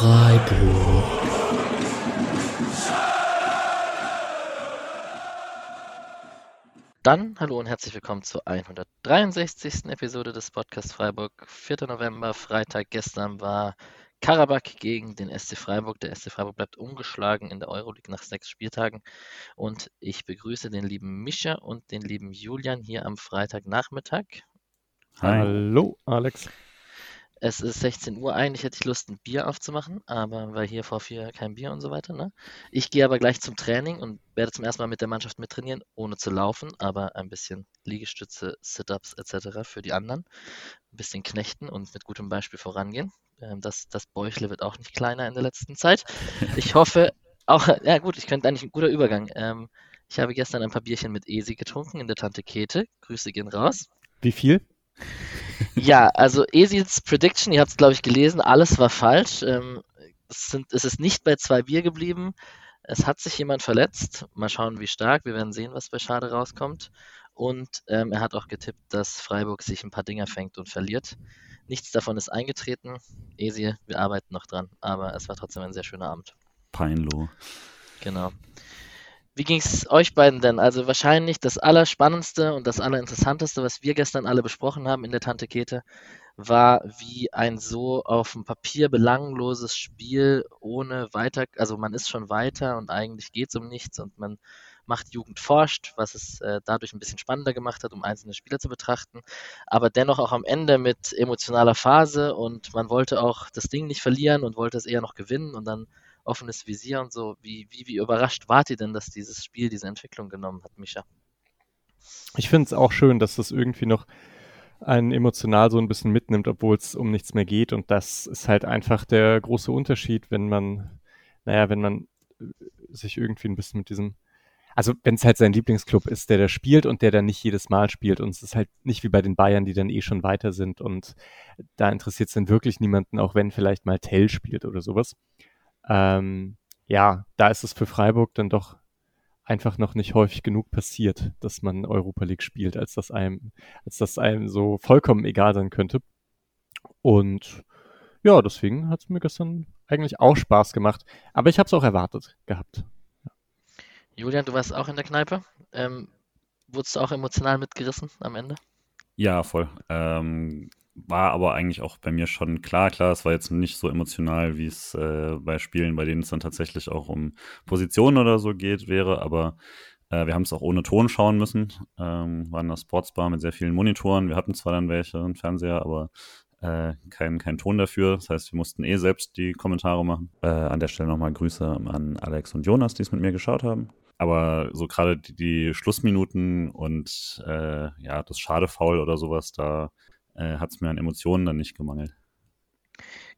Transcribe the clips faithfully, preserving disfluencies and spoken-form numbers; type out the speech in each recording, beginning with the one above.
Freiburg. Dann hallo und herzlich willkommen zur hundertdreiundsechzigsten Episode des Podcasts Freiburg. vierter November, Freitag. Gestern war Karabakh gegen den S C Freiburg. Der S C Freiburg bleibt ungeschlagen in der Euroleague nach sechs Spieltagen. Und ich begrüße den lieben Mischa und den lieben Julian hier am Freitagnachmittag. Hallo, Alex. Es ist sechzehn Uhr, eigentlich hätte ich Lust, ein Bier aufzumachen, aber weil hier vor vier kein Bier und so weiter. Ne? Ich gehe aber gleich zum Training und werde zum ersten Mal mit der Mannschaft mittrainieren, ohne zu laufen, aber ein bisschen Liegestütze, Sit-Ups et cetera für die anderen. Ein bisschen knechten und mit gutem Beispiel vorangehen. Das, das Bäuchle wird auch nicht kleiner in der letzten Zeit. Ich hoffe, auch, ja gut, ich könnte eigentlich ein guter Übergang. Ich habe gestern ein paar Bierchen mit Ezi getrunken in der Tante Käthe. Grüße gehen raus. Wie viel? Ja, also Ezils Prediction, ihr habt es glaube ich gelesen, alles war falsch. Ähm, es, sind, es ist nicht bei zwei Bier geblieben. Es hat sich jemand verletzt. Mal schauen, wie stark. Wir werden sehen, was bei Schade rauskommt. Und ähm, er hat auch getippt, dass Freiburg sich ein paar Dinger fängt und verliert. Nichts davon ist eingetreten. Ezi, wir arbeiten noch dran. Aber es war trotzdem ein sehr schöner Abend. Peinlo. Genau. Wie ging es euch beiden denn? Also wahrscheinlich das Allerspannendste und das Allerinteressanteste, was wir gestern alle besprochen haben in der Tante Käthe, war, wie ein so auf dem Papier belangloses Spiel ohne weiter, also man ist schon weiter und eigentlich geht es um nichts und man macht Jugend forscht, was es äh, dadurch ein bisschen spannender gemacht hat, um einzelne Spieler zu betrachten, aber dennoch auch am Ende mit emotionaler Phase und man wollte auch das Ding nicht verlieren und wollte es eher noch gewinnen und dann offenes Visier und so. Wie, wie, wie überrascht wart ihr denn, dass dieses Spiel diese Entwicklung genommen hat, Mischa? Ich finde es auch schön, dass das irgendwie noch einen emotional so ein bisschen mitnimmt, obwohl es um nichts mehr geht. Und das ist halt einfach der große Unterschied, wenn man, naja, wenn man sich irgendwie ein bisschen mit diesem, also wenn es halt sein Lieblingsclub ist, der da spielt und der dann nicht jedes Mal spielt. Und es ist halt nicht wie bei den Bayern, die dann eh schon weiter sind. Und da interessiert es dann wirklich niemanden, auch wenn vielleicht mal Tell spielt oder sowas. Ähm, ja, da ist es für Freiburg dann doch einfach noch nicht häufig genug passiert, dass man Europa League spielt, als dass einem, als dass einem so vollkommen egal sein könnte. Und ja, deswegen hat es mir gestern eigentlich auch Spaß gemacht. Aber ich habe es auch erwartet gehabt. Julian, du warst auch in der Kneipe. Ähm, wurdest du auch emotional mitgerissen am Ende? Ja, voll. Ähm... War aber eigentlich auch bei mir schon klar, klar, es war jetzt nicht so emotional, wie es äh, bei Spielen, bei denen es dann tatsächlich auch um Positionen oder so geht, wäre, aber äh, wir haben es auch ohne Ton schauen müssen, ähm, waren in der Sportsbar mit sehr vielen Monitoren, wir hatten zwar dann welche, einen Fernseher, aber äh, kein, kein Ton dafür, das heißt, wir mussten eh selbst die Kommentare machen. Äh, an der Stelle nochmal Grüße an Alex und Jonas, die es mit mir geschaut haben. Aber so gerade die, die Schlussminuten und äh, ja, das Schade-Foul oder sowas, da hat es mir an Emotionen dann nicht gemangelt.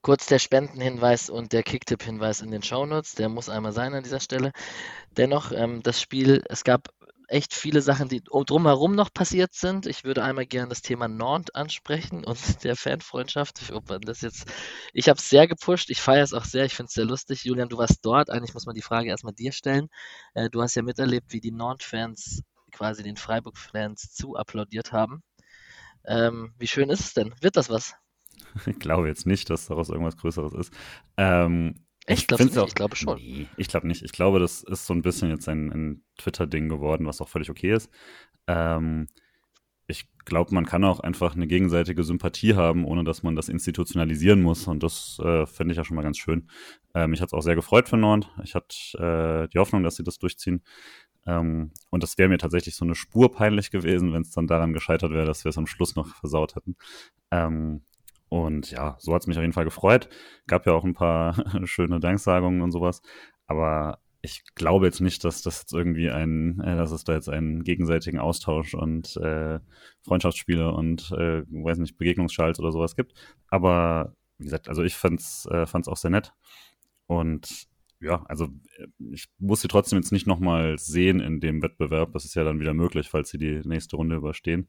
Kurz der Spendenhinweis und der Kicktipp-Hinweis in den Shownotes, der muss einmal sein an dieser Stelle. Dennoch, ähm, das Spiel, es gab echt viele Sachen, die drumherum noch passiert sind. Ich würde einmal gerne das Thema Nord ansprechen und der Fanfreundschaft. Ich, ob man das jetzt, ich habe es sehr gepusht, ich feiere es auch sehr, ich finde es sehr lustig. Julian, du warst dort, eigentlich muss man die Frage erstmal dir stellen. Äh, du hast ja miterlebt, wie die Nord-Fans quasi den Freiburg-Fans zu applaudiert haben. Ähm, wie schön ist es denn? Wird das was? Ich glaube jetzt nicht, dass daraus irgendwas Größeres ist. Ähm, Echt? Ich, nicht? Auch, ich glaube schon. Nee, ich glaube nicht. Ich glaube, das ist so ein bisschen jetzt ein, ein Twitter-Ding geworden, was auch völlig okay ist. Ähm, ich glaube, man kann auch einfach eine gegenseitige Sympathie haben, ohne dass man das institutionalisieren muss. Und das äh, finde ich ja schon mal ganz schön. Äh, mich hat es auch sehr gefreut für Nord. Ich hatte äh, die Hoffnung, dass sie das durchziehen. Ähm, und das wäre mir tatsächlich so eine Spur peinlich gewesen, wenn es dann daran gescheitert wäre, dass wir es am Schluss noch versaut hätten. Ähm, und ja, so hat es mich auf jeden Fall gefreut. Gab ja auch ein paar schöne Danksagungen und sowas. Aber ich glaube jetzt nicht, dass das jetzt irgendwie ein, äh, dass es da jetzt einen gegenseitigen Austausch und äh, Freundschaftsspiele und äh, weiß nicht, Begegnungsschals oder sowas gibt. Aber wie gesagt, also ich fand's, äh, fand's auch sehr nett. Und ja, also ich muss sie trotzdem jetzt nicht nochmal sehen in dem Wettbewerb. Das ist ja dann wieder möglich, falls sie die nächste Runde überstehen.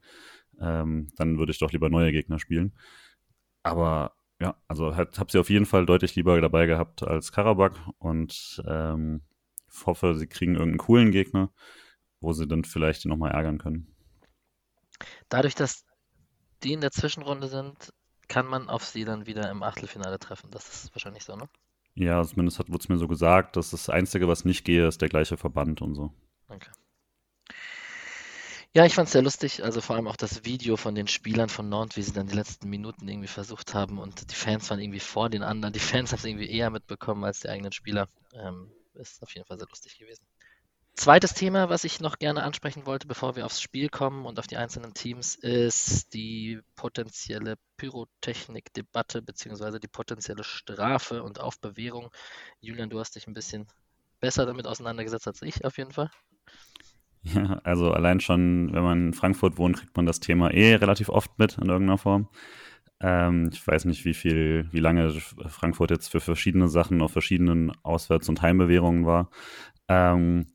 Ähm, dann würde ich doch lieber neue Gegner spielen. Aber ja, also habe hab sie auf jeden Fall deutlich lieber dabei gehabt als Karabakh. Und ähm, ich hoffe, sie kriegen irgendeinen coolen Gegner, wo sie dann vielleicht nochmal ärgern können. Dadurch, dass die in der Zwischenrunde sind, kann man auf sie dann wieder im Achtelfinale treffen. Das ist wahrscheinlich so, ne? Ja, zumindest wurde es mir so gesagt, dass das Einzige, was nicht gehe, ist der gleiche Verband und so. Okay. Ja, ich fand es sehr lustig, also vor allem auch das Video von den Spielern von Nord, wie sie dann die letzten Minuten irgendwie versucht haben und die Fans waren irgendwie vor den anderen, die Fans haben es irgendwie eher mitbekommen als die eigenen Spieler. Ähm, ist auf jeden Fall sehr lustig gewesen. Zweites Thema, was ich noch gerne ansprechen wollte, bevor wir aufs Spiel kommen und auf die einzelnen Teams, ist die potenzielle Pyrotechnik-Debatte beziehungsweise die potenzielle Strafe und Aufbewährung. Julian, du hast dich ein bisschen besser damit auseinandergesetzt als ich auf jeden Fall. Ja, also allein schon, wenn man in Frankfurt wohnt, kriegt man das Thema eh relativ oft mit in irgendeiner Form. Ähm, ich weiß nicht, wie viel, wie lange Frankfurt jetzt für verschiedene Sachen auf verschiedenen Auswärts- und Heimbewährungen war. Ähm,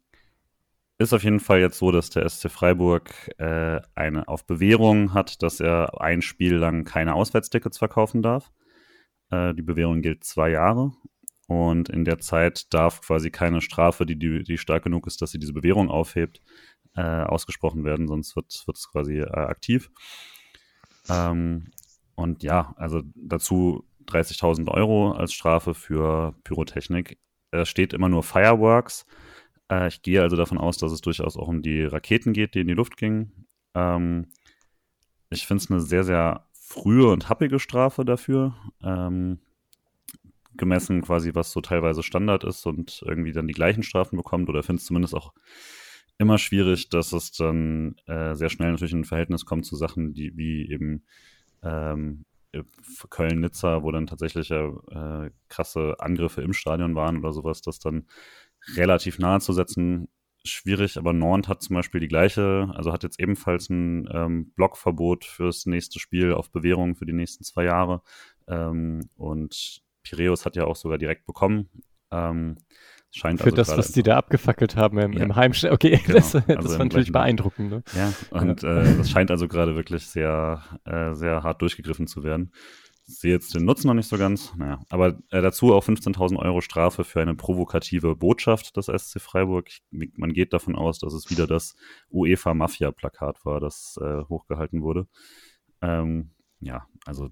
ist auf jeden Fall jetzt so, dass der S C Freiburg äh, eine auf Bewährung hat, dass er ein Spiel lang keine Auswärtstickets verkaufen darf. Äh, die Bewährung gilt zwei Jahre. Und in der Zeit darf quasi keine Strafe, die, die, die stark genug ist, dass sie diese Bewährung aufhebt, äh, ausgesprochen werden, sonst wird es quasi äh, aktiv. Ähm, und ja, also dazu dreißigtausend Euro als Strafe für Pyrotechnik. Es steht immer nur Fireworks. Äh, ich gehe also davon aus, dass es durchaus auch um die Raketen geht, die in die Luft gingen. Ähm, ich finde es eine sehr, sehr frühe und happige Strafe dafür. Ähm, gemessen quasi, was so teilweise Standard ist und irgendwie dann die gleichen Strafen bekommt oder finde es zumindest auch immer schwierig, dass es dann äh, sehr schnell natürlich in ein Verhältnis kommt zu Sachen, die wie eben ähm, Köln-Nizza, wo dann tatsächlich äh, krasse Angriffe im Stadion waren oder sowas, das dann relativ nahe zu setzen, schwierig, aber Nord hat zum Beispiel die gleiche, also hat jetzt ebenfalls ein ähm, Blockverbot fürs nächste Spiel auf Bewährung für die nächsten zwei Jahre ähm, und Piräus hat ja auch sogar direkt bekommen. Ähm, scheint Für also das, was die da abgefackelt haben im, ja. im Heimspiel. Okay, genau. das, das also war natürlich beeindruckend. Ne? Ja, und ja. Äh, das scheint also gerade wirklich sehr, äh, sehr hart durchgegriffen zu werden. Ich sehe jetzt den Nutzen noch nicht so ganz. Naja. Aber äh, dazu auch fünfzehntausend Euro Strafe für eine provokative Botschaft des S C Freiburg. Ich, man geht davon aus, dass es wieder das UEFA-Mafia-Plakat war, das äh, hochgehalten wurde. Ähm, ja, also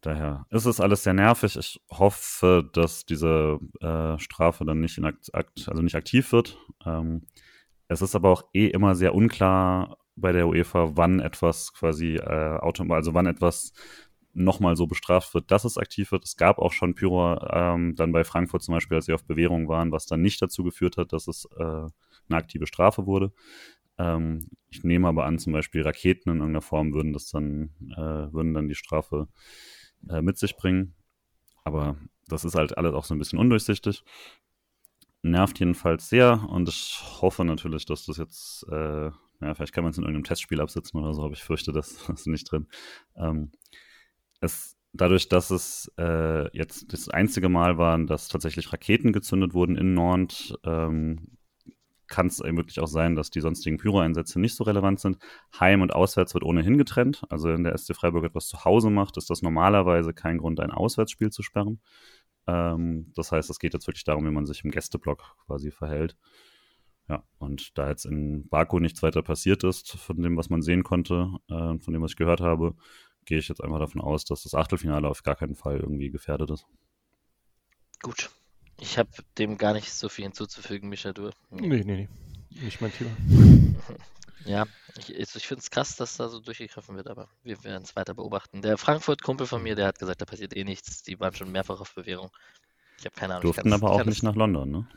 daher ist es alles sehr nervig. Ich hoffe, dass diese äh, Strafe dann nicht, in akt, akt, also nicht aktiv wird. Ähm, es ist aber auch eh immer sehr unklar bei der UEFA, wann etwas quasi äh, autom- also wann etwas nochmal so bestraft wird, dass es aktiv wird. Es gab auch schon Pyro ähm, dann bei Frankfurt zum Beispiel, als sie auf Bewährung waren, was dann nicht dazu geführt hat, dass es äh, eine aktive Strafe wurde. Ähm, ich nehme aber an, zum Beispiel Raketen in irgendeiner Form würden das dann äh, würden dann die Strafe mit sich bringen, aber das ist halt alles auch so ein bisschen undurchsichtig. Nervt jedenfalls sehr und ich hoffe natürlich, dass das jetzt, äh, naja, vielleicht kann man es in irgendeinem Testspiel absitzen oder so, aber ich fürchte, das ist nicht drin. Ähm, es, dadurch, dass es äh, jetzt das einzige Mal war, dass tatsächlich Raketen gezündet wurden in Nord, ähm, kann es eben wirklich auch sein, dass die sonstigen Pyro-Einsätze nicht so relevant sind. Heim und auswärts wird ohnehin getrennt. Also wenn der S C Freiburg etwas zu Hause macht, ist das normalerweise kein Grund, ein Auswärtsspiel zu sperren. Ähm, das heißt, es geht jetzt wirklich darum, wie man sich im Gästeblock quasi verhält. Ja, und da jetzt in Baku nichts weiter passiert ist, von dem, was man sehen konnte, äh, von dem, was ich gehört habe, gehe ich jetzt einfach davon aus, dass das Achtelfinale auf gar keinen Fall irgendwie gefährdet ist. Gut. Ich habe dem gar nicht so viel hinzuzufügen, Mischa, du. Nee, nee, nee. Nicht mein Thema. Ja, ich, ich finde es krass, dass da so durchgegriffen wird, aber wir werden es weiter beobachten. Der Frankfurt-Kumpel von mir, der hat gesagt, da passiert eh nichts. Die waren schon mehrfach auf Bewährung. Ich habe keine Ahnung. Durften aber auch nicht nach London, ne?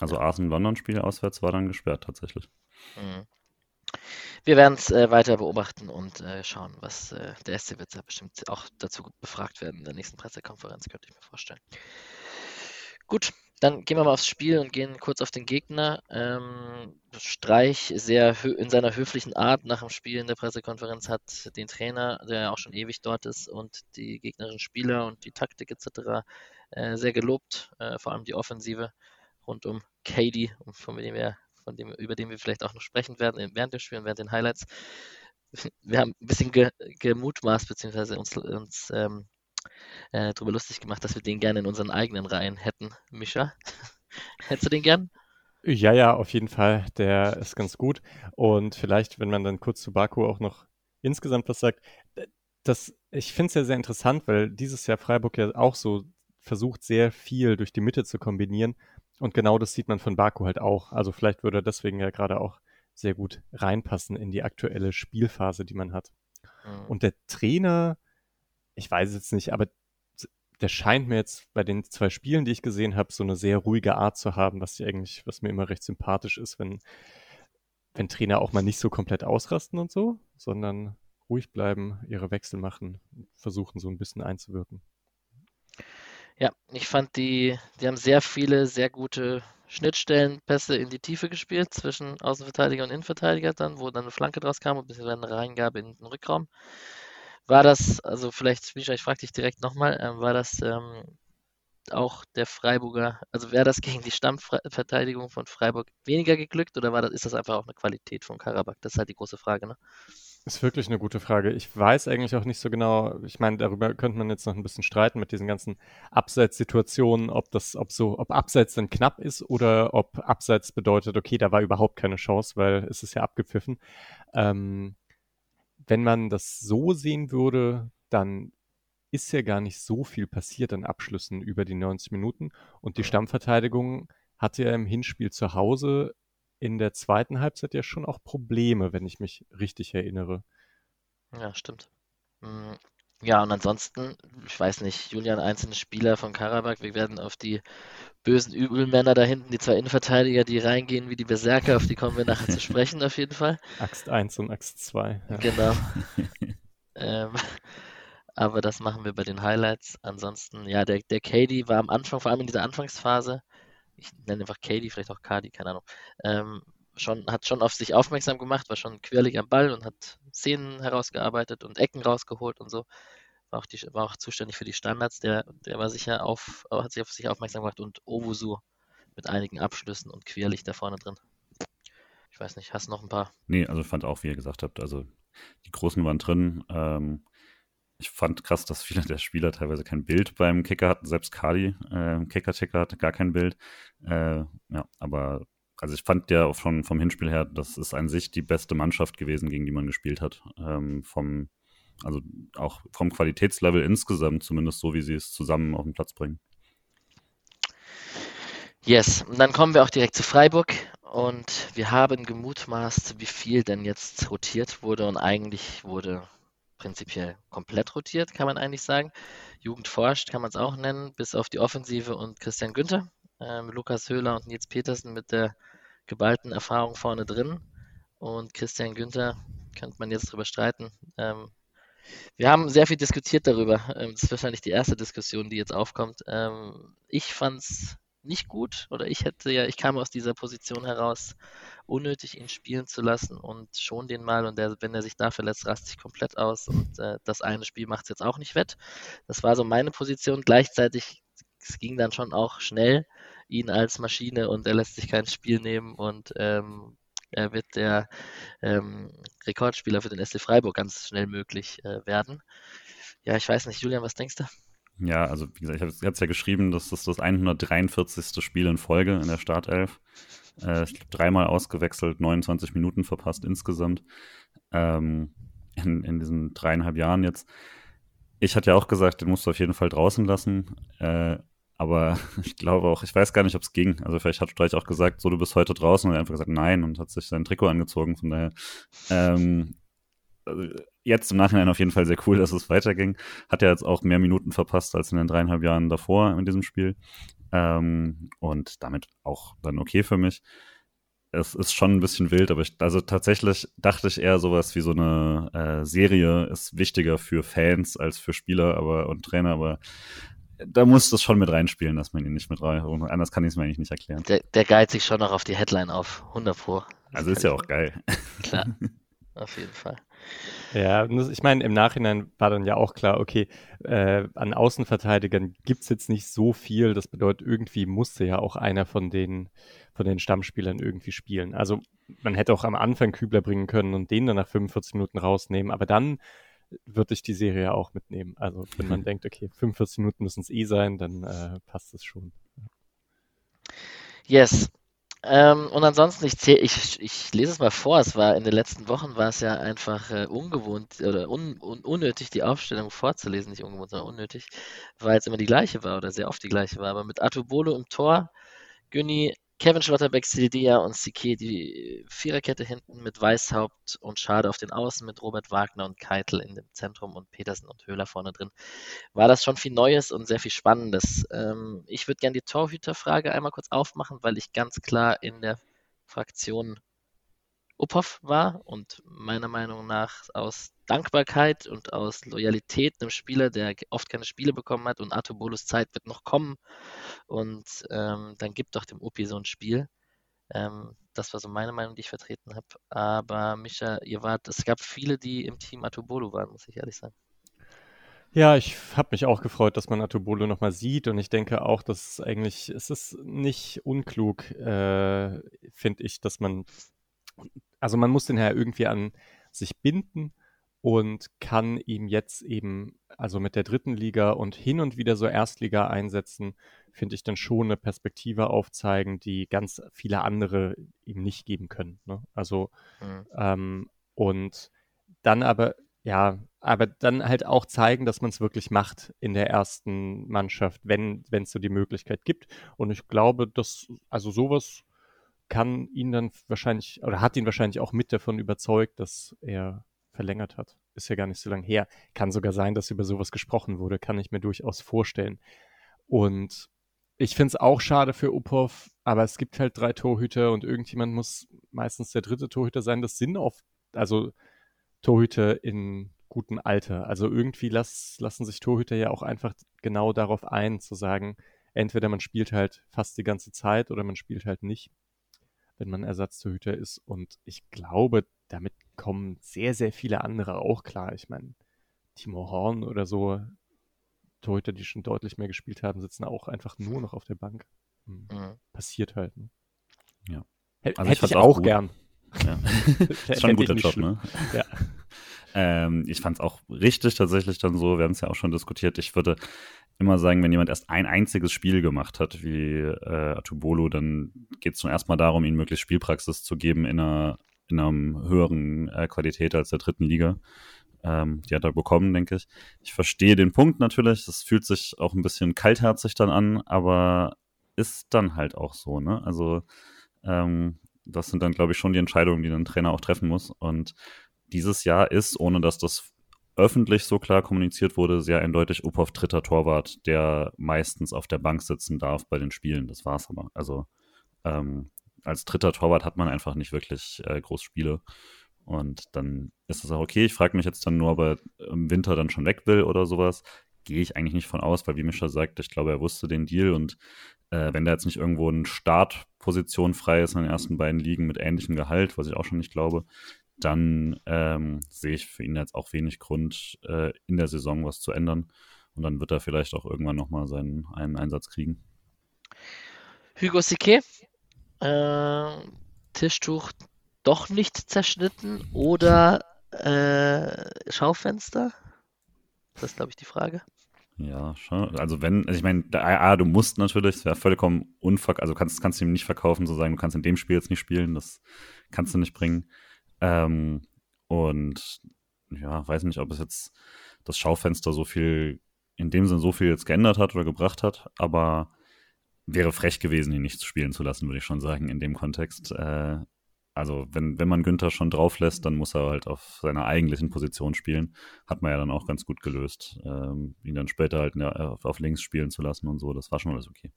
Also ja. Arsenal-London-Spiel auswärts war dann gesperrt, tatsächlich. Mhm. Wir werden es äh, weiter beobachten und äh, schauen, was äh, der S C wird da bestimmt auch dazu befragt werden in der nächsten Pressekonferenz, könnte ich mir vorstellen. Gut, dann gehen wir mal aufs Spiel und gehen kurz auf den Gegner. Ähm, Streich sehr hö- in seiner höflichen Art nach dem Spiel in der Pressekonferenz hat den Trainer, der auch schon ewig dort ist, und die gegnerischen Spieler und die Taktik et cetera äh, sehr gelobt, äh, vor allem die Offensive rund um Kady, von dem wir, von dem, über den wir vielleicht auch noch sprechen werden während dem Spiel und während den Highlights. Wir haben ein bisschen ge- gemutmaßt beziehungsweise uns, uns ähm, Äh, drüber lustig gemacht, dass wir den gerne in unseren eigenen Reihen hätten. Mischa, hättest du den gern? Ja, ja, auf jeden Fall. Der ist ganz gut. Und vielleicht, wenn man dann kurz zu Baku auch noch insgesamt was sagt, das, ich finde es ja sehr interessant, weil dieses Jahr Freiburg ja auch so versucht sehr viel durch die Mitte zu kombinieren. Und genau das sieht man von Baku halt auch. Also vielleicht würde er deswegen ja gerade auch sehr gut reinpassen in die aktuelle Spielphase, die man hat. Mhm. Und der Trainer, ich weiß jetzt nicht, aber der scheint mir jetzt bei den zwei Spielen, die ich gesehen habe, so eine sehr ruhige Art zu haben, was eigentlich, was mir immer recht sympathisch ist, wenn, wenn Trainer auch mal nicht so komplett ausrasten und so, sondern ruhig bleiben, ihre Wechsel machen, versuchen so ein bisschen einzuwirken. Ja, ich fand, die, die haben sehr viele, sehr gute Schnittstellenpässe in die Tiefe gespielt zwischen Außenverteidiger und Innenverteidiger dann, wo dann eine Flanke draus kam und ein bisschen eine Reingabe in den Rückraum. War das, also vielleicht, Mischa, ich frage dich direkt nochmal, äh, war das ähm, auch der Freiburger, also wäre das gegen die Stammverteidigung von Freiburg weniger geglückt oder war das, ist das einfach auch eine Qualität von Karabakh? Das ist halt die große Frage, ne? Ist wirklich eine gute Frage. Ich weiß eigentlich auch nicht so genau, ich meine, darüber könnte man jetzt noch ein bisschen streiten mit diesen ganzen Abseitssituationen, ob das, ob so, ob Abseits dann knapp ist oder ob Abseits bedeutet, okay, da war überhaupt keine Chance, weil es ist ja abgepfiffen. Ähm, wenn man das so sehen würde, dann ist ja gar nicht so viel passiert an Abschlüssen über die neunzig Minuten und die Stammverteidigung hatte ja im Hinspiel zu Hause in der zweiten Halbzeit ja schon auch Probleme, wenn ich mich richtig erinnere. Ja, stimmt. Ja, und ansonsten, ich weiß nicht, Julian, einzelne Spieler von Karabakh, wir werden auf die bösen Übelmänner da hinten, die zwei Innenverteidiger, die reingehen wie die Berserker, auf die kommen wir nachher zu sprechen, auf jeden Fall. Axt eins und Axt zwei. Ja. Genau. ähm, aber das machen wir bei den Highlights. Ansonsten, ja, der, der Kady war am Anfang, vor allem in dieser Anfangsphase, ich nenne einfach Kady, vielleicht auch Kady, keine Ahnung, ähm, schon, hat schon auf sich aufmerksam gemacht, war schon quirlig am Ball und hat Szenen herausgearbeitet und Ecken rausgeholt und so. War auch, die, war auch zuständig für die Standards, der, der war sicher auf, hat sich auf sich aufmerksam gemacht und Owusu mit einigen Abschlüssen und quirlig da vorne drin. Ich weiß nicht, hast noch ein paar? Nee, also fand auch, wie ihr gesagt habt, also die Großen waren drin. Ähm, ich fand krass, dass viele der Spieler teilweise kein Bild beim Kicker hatten, selbst Kady, äh, Kicker-Ticker hatte gar kein Bild. Äh, ja, aber also ich fand ja auch schon vom Hinspiel her, das ist an sich die beste Mannschaft gewesen, gegen die man gespielt hat. Ähm, vom, also auch vom Qualitätslevel insgesamt, zumindest so, wie sie es zusammen auf den Platz bringen. Yes, und dann kommen wir auch direkt zu Freiburg und wir haben gemutmaßt, wie viel denn jetzt rotiert wurde und eigentlich wurde prinzipiell komplett rotiert, kann man eigentlich sagen. Jugend forscht, kann man es auch nennen, bis auf die Offensive und Christian Günter. Ähm, Lucas Höler und Nils Petersen mit der geballten Erfahrung vorne drin. Und Christian Günter, könnte man jetzt drüber streiten. Ähm, wir haben sehr viel diskutiert darüber. Ähm, das ist wahrscheinlich die erste Diskussion, die jetzt aufkommt. Ähm, ich fand es nicht gut oder ich hätte ja, ich kam aus dieser Position heraus, unnötig ihn spielen zu lassen und schon den mal und der, wenn er sich da verletzt, raste ich komplett aus und äh, das eine Spiel macht es jetzt auch nicht wett. Das war so meine Position. Gleichzeitig, es ging dann schon auch schnell, ihn als Maschine und er lässt sich kein Spiel nehmen und ähm, er wird der ähm, Rekordspieler für den S C Freiburg ganz schnell möglich äh, werden. Ja, ich weiß nicht, Julian, was denkst du? Ja, also wie gesagt, ich habe es ja geschrieben, das ist das hundertdreiundvierzigste Spiel in Folge in der Startelf. Äh, ich glaube, dreimal ausgewechselt, neunundzwanzig Minuten verpasst insgesamt ähm, in, in diesen dreieinhalb Jahren jetzt. Ich hatte ja auch gesagt, den musst du auf jeden Fall draußen lassen, äh, aber ich glaube auch, ich weiß gar nicht, ob es ging. Also vielleicht hat Streich auch gesagt, so, du bist heute draußen und er hat einfach gesagt, nein und hat sich sein Trikot angezogen, von daher ähm, also jetzt im Nachhinein auf jeden Fall sehr cool, dass es weiterging. Hat ja jetzt auch mehr Minuten verpasst als in den dreieinhalb Jahren davor in diesem Spiel ähm, und damit auch dann okay für mich. Es ist schon ein bisschen wild, aber ich, also tatsächlich dachte ich eher, sowas wie so eine äh, Serie ist wichtiger für Fans als für Spieler aber und Trainer, aber da muss das schon mit reinspielen, dass man ihn nicht mit rein... Anders kann ich es mir eigentlich nicht erklären. Der, der geilt sich schon noch auf die Headline auf, hundert Pro. Also ist ja auch geil. Klar, auf jeden Fall. Ja, ich meine, im Nachhinein war dann ja auch klar, okay, äh, an Außenverteidigern gibt es jetzt nicht so viel. Das bedeutet, irgendwie musste ja auch einer von den, von den Stammspielern irgendwie spielen. Also man hätte auch am Anfang Kübler bringen können und den dann nach fünfundvierzig Minuten rausnehmen. Aber dann würde ich die Serie ja auch mitnehmen. Also wenn man denkt, okay, fünfundvierzig Minuten müssen es eh sein, dann äh, passt es schon. Yes. Ähm, und ansonsten, ich, zähl, ich, ich lese es mal vor, es war in den letzten Wochen war es ja einfach äh, ungewohnt oder un, un, unnötig, die Aufstellung vorzulesen, nicht ungewohnt, sondern unnötig, weil es immer die gleiche war oder sehr oft die gleiche war, aber mit Atubolu im Tor, Günni, Kevin Schlotterbeck, Sidiya und Siquet, die Viererkette hinten mit Weißhaupt und Schade auf den Außen, mit Robert Wagner und Keitel in dem Zentrum und Petersen und Höler vorne drin, war das schon viel Neues und sehr viel Spannendes. Ähm, ich würde gerne die Torhüterfrage einmal kurz aufmachen, weil ich ganz klar in der Fraktion Uphoff war und meiner Meinung nach aus Dankbarkeit und aus Loyalität einem Spieler, der oft keine Spiele bekommen hat, und Atobolus Zeit wird noch kommen. Und ähm, dann gibt doch dem Upi so ein Spiel. Ähm, das war so meine Meinung, die ich vertreten habe. Aber Mischa, ihr wart, es gab viele, die im Team Atubolu waren, muss ich ehrlich sagen. Ja, ich habe mich auch gefreut, dass man Atubolu nochmal sieht, und ich denke auch, dass es eigentlich, es ist nicht unklug, äh, finde ich, dass man, also man muss den Herr irgendwie an sich binden und kann ihm jetzt eben, also mit der dritten Liga und hin und wieder so Erstliga einsetzen, finde ich dann schon eine Perspektive aufzeigen, die ganz viele andere ihm nicht geben können. Ne? Also, mhm. ähm, und dann aber, ja, aber dann halt auch zeigen, dass man es wirklich macht in der ersten Mannschaft, wenn es so die Möglichkeit gibt. Und ich glaube, dass, also sowas kann ihn dann wahrscheinlich, oder hat ihn wahrscheinlich auch mit davon überzeugt, dass er verlängert hat. Ist ja gar nicht so lange her. Kann sogar sein, dass über sowas gesprochen wurde. Kann ich mir durchaus vorstellen. Und ich finde es auch schade für Uphoff, aber es gibt halt drei Torhüter und irgendjemand muss meistens der dritte Torhüter sein. Das sind oft, also Torhüter in gutem Alter. Also irgendwie las, lassen sich Torhüter ja auch einfach genau darauf ein, zu sagen, entweder man spielt halt fast die ganze Zeit oder man spielt halt nicht, wenn man Ersatztorhüter ist. Und ich glaube, damit kommen sehr, sehr viele andere auch klar. Ich meine, Timo Horn oder so, Torhüter, die schon deutlich mehr gespielt haben, sitzen auch einfach nur noch auf der Bank. Mhm. Mhm. Passiert halt. Ne? Ja. Also Hätte ich, ich auch gut. gern. Ja. Ist schon ein guter Job, schlimm. Ne? Ja. ähm, ich fand es auch richtig tatsächlich dann so, wir haben es ja auch schon diskutiert, ich würde immer sagen, wenn jemand erst ein einziges Spiel gemacht hat, wie äh, Atubolu, dann geht es schon erstmal darum, ihm möglichst Spielpraxis zu geben in einer in einer höheren äh, Qualität als der dritten Liga. Ähm, die hat er bekommen, denke ich. Ich verstehe den Punkt natürlich, das fühlt sich auch ein bisschen kaltherzig dann an, aber ist dann halt auch so, ne? Also ähm, das sind dann, glaube ich, schon die Entscheidungen, die ein Trainer auch treffen muss. Und dieses Jahr ist, ohne dass das öffentlich so klar kommuniziert wurde, sehr eindeutig Uphoff dritter Torwart, der meistens auf der Bank sitzen darf bei den Spielen. Das war's aber. Also ähm, als dritter Torwart hat man einfach nicht wirklich äh, groß Spiele. Und dann ist es auch okay. Ich frage mich jetzt dann nur, ob er im Winter dann schon weg will oder sowas. Gehe ich eigentlich nicht von aus, weil wie Mischa sagt, ich glaube, er wusste den Deal. Und äh, wenn da jetzt nicht irgendwo eine Startposition frei ist in den ersten beiden Ligen mit ähnlichem Gehalt, was ich auch schon nicht glaube, dann ähm, sehe ich für ihn jetzt auch wenig Grund, äh, in der Saison was zu ändern. Und dann wird er vielleicht auch irgendwann nochmal seinen einen Einsatz kriegen. Hugo Siquet, äh, Tischtuch doch nicht zerschnitten oder äh, Schaufenster? Das ist, glaube ich, die Frage. Ja, schon. Also wenn, also ich meine, ah, du musst natürlich, es wäre vollkommen unverk, also kannst, kannst du ihm nicht verkaufen, so sagen, du kannst in dem Spiel jetzt nicht spielen, das kannst du nicht bringen. Ähm, und ja, weiß nicht, ob es jetzt das Schaufenster so viel, in dem Sinn so viel jetzt geändert hat oder gebracht hat, aber wäre frech gewesen, ihn nicht spielen zu lassen, würde ich schon sagen, in dem Kontext. Äh, also wenn, wenn man Günther schon drauf lässt, dann muss er halt auf seiner eigentlichen Position spielen. Hat man ja dann auch ganz gut gelöst, ähm, ihn dann später halt ja, auf, auf links spielen zu lassen und so, das war schon alles okay.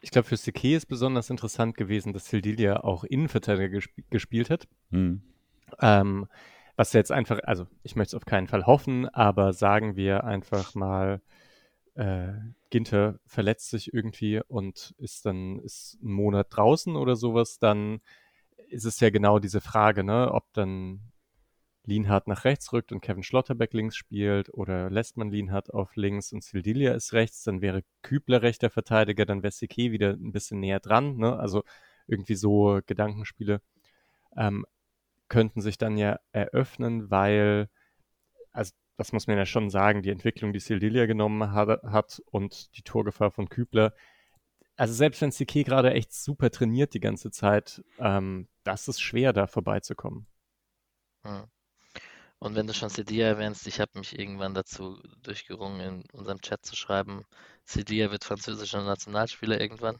Ich glaube, für Siquet ist besonders interessant gewesen, dass Sildilia auch Innenverteidiger gesp- gespielt hat. Mhm. Ähm, was jetzt einfach, also ich möchte es auf keinen Fall hoffen, aber sagen wir einfach mal, äh, Ginter verletzt sich irgendwie und ist dann ist einen Monat draußen oder sowas, dann ist es ja genau diese Frage, ne, ob dann Lienhardt nach rechts rückt und Kevin Schlotterbeck links spielt oder lässt man Lienhardt auf links und Sildilia ist rechts, dann wäre Kübler rechter Verteidiger, dann wäre Siquet wieder ein bisschen näher dran, ne? Also irgendwie so Gedankenspiele ähm, könnten sich dann ja eröffnen, weil, also das muss man ja schon sagen, die Entwicklung, die Sildilia genommen hat, hat und die Torgefahr von Kübler, also selbst wenn Siquet gerade echt super trainiert die ganze Zeit, ähm, das ist schwer, da vorbeizukommen. Hm. Und wenn du schon Sidiya erwähnst, ich habe mich irgendwann dazu durchgerungen, in unserem Chat zu schreiben, Sidiya wird französischer Nationalspieler irgendwann.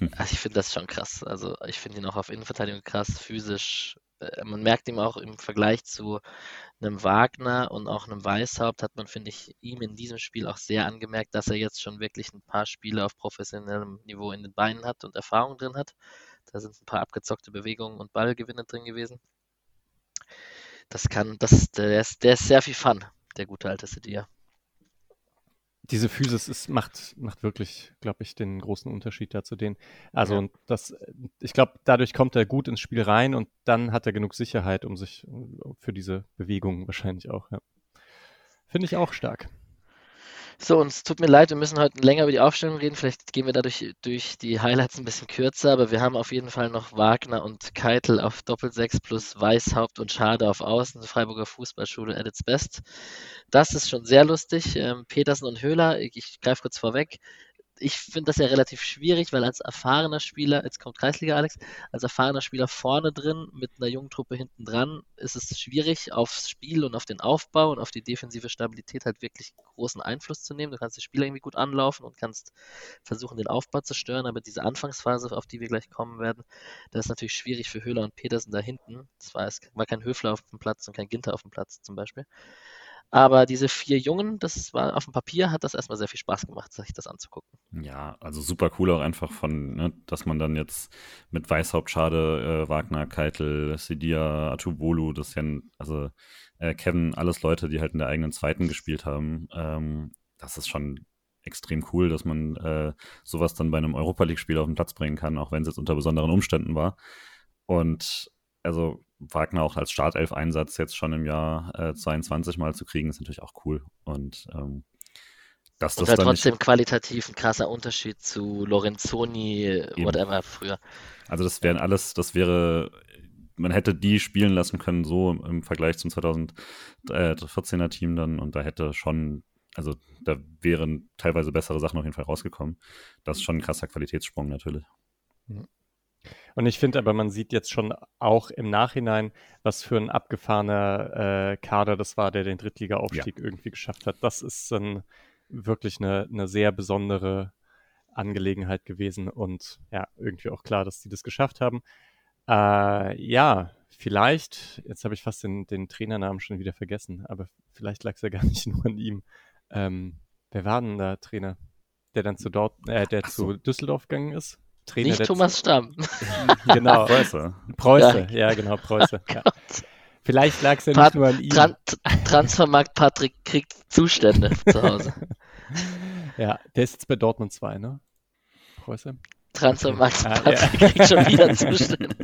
Hm. Also ich finde das schon krass. Also ich finde ihn auch auf Innenverteidigung krass, physisch. Man merkt ihm auch im Vergleich zu einem Wagner und auch einem Weißhaupt, hat man, finde ich, ihm in diesem Spiel auch sehr angemerkt, dass er jetzt schon wirklich ein paar Spiele auf professionellem Niveau in den Beinen hat und Erfahrung drin hat. Da sind ein paar abgezockte Bewegungen und Ballgewinne drin gewesen. Das kann, das, der ist, der ist sehr viel Fun, der gute alte Sidiya. Diese Physis ist, macht, macht wirklich, glaube ich, den großen Unterschied da zu denen. Also, ja. das, ich glaube, dadurch kommt er gut ins Spiel rein und dann hat er genug Sicherheit, um sich für diese Bewegungen wahrscheinlich auch. Ja. Finde ich auch stark. So, und es tut mir leid, wir müssen heute länger über die Aufstellung reden. Vielleicht gehen wir dadurch durch die Highlights ein bisschen kürzer, aber wir haben auf jeden Fall noch Wagner und Keitel auf Doppelsechs plus Weißhaupt und Schade auf Außen. Freiburger Fußballschule at its best. Das ist schon sehr lustig. Ähm, Petersen und Höler, ich greife kurz vorweg. Ich finde das ja relativ schwierig, weil als erfahrener Spieler, jetzt kommt Kreisliga Alex, als erfahrener Spieler vorne drin mit einer jungen Truppe hinten dran, ist es schwierig, aufs Spiel und auf den Aufbau und auf die defensive Stabilität halt wirklich großen Einfluss zu nehmen. Du kannst die Spieler irgendwie gut anlaufen und kannst versuchen, den Aufbau zu stören, aber diese Anfangsphase, auf die wir gleich kommen werden, das ist natürlich schwierig für Höler und Petersen da hinten. Das war, es war kein Höfler auf dem Platz und kein Ginter auf dem Platz zum Beispiel. Aber diese vier Jungen, das war auf dem Papier, hat das erstmal sehr viel Spaß gemacht, sich das anzugucken. Ja, also super cool auch einfach von, ne, dass man dann jetzt mit Weißhaupt, Schade, äh, Wagner, Keitel, Sidiya, Atubolu, das sind, also äh, Kevin, alles Leute, die halt in der eigenen Zweiten gespielt haben. Ähm, das ist schon extrem cool, dass man äh, sowas dann bei einem Europa-League-Spiel auf den Platz bringen kann, auch wenn es jetzt unter besonderen Umständen war. Und also Wagner auch als Startelf-Einsatz jetzt schon im Jahr äh, zweiundzwanzig mal zu kriegen, ist natürlich auch cool. Und ähm, dass und das halt dann trotzdem nicht... qualitativ ein krasser Unterschied zu Lorenzoni, Eben. whatever, früher. Also das wären alles, das wäre, man hätte die spielen lassen können, so im, im Vergleich zum zweitausendvierzehner Team dann, und da hätte schon, also da wären teilweise bessere Sachen auf jeden Fall rausgekommen. Das ist schon ein krasser Qualitätssprung natürlich. Mhm. Und ich finde aber, man sieht jetzt schon auch im Nachhinein, was für ein abgefahrener äh, Kader das war, der den Drittliga-Aufstieg ja. irgendwie geschafft hat. Das ist dann wirklich eine, eine sehr besondere Angelegenheit gewesen und ja, irgendwie auch klar, dass die das geschafft haben. Äh, ja, vielleicht, jetzt habe ich fast den, den Trainernamen schon wieder vergessen, aber vielleicht lag es ja gar nicht nur an ihm. Ähm, wer war denn da Trainer, der dann zu, Dort- äh, der so. zu Düsseldorf gegangen ist? Trainer nicht Thomas Stamm. Genau. Preuße. Preuße, ja, ja genau, Preuße. Oh ja. Vielleicht lag es ja Pat- nicht nur an ihm. Tran- Transfermarkt Patrick kriegt Zustände zu Hause. Ja, der ist jetzt bei Dortmund zwei, ne? Preuße. Transfermarkt okay. Patrick ah, ja. kriegt schon wieder Zustände.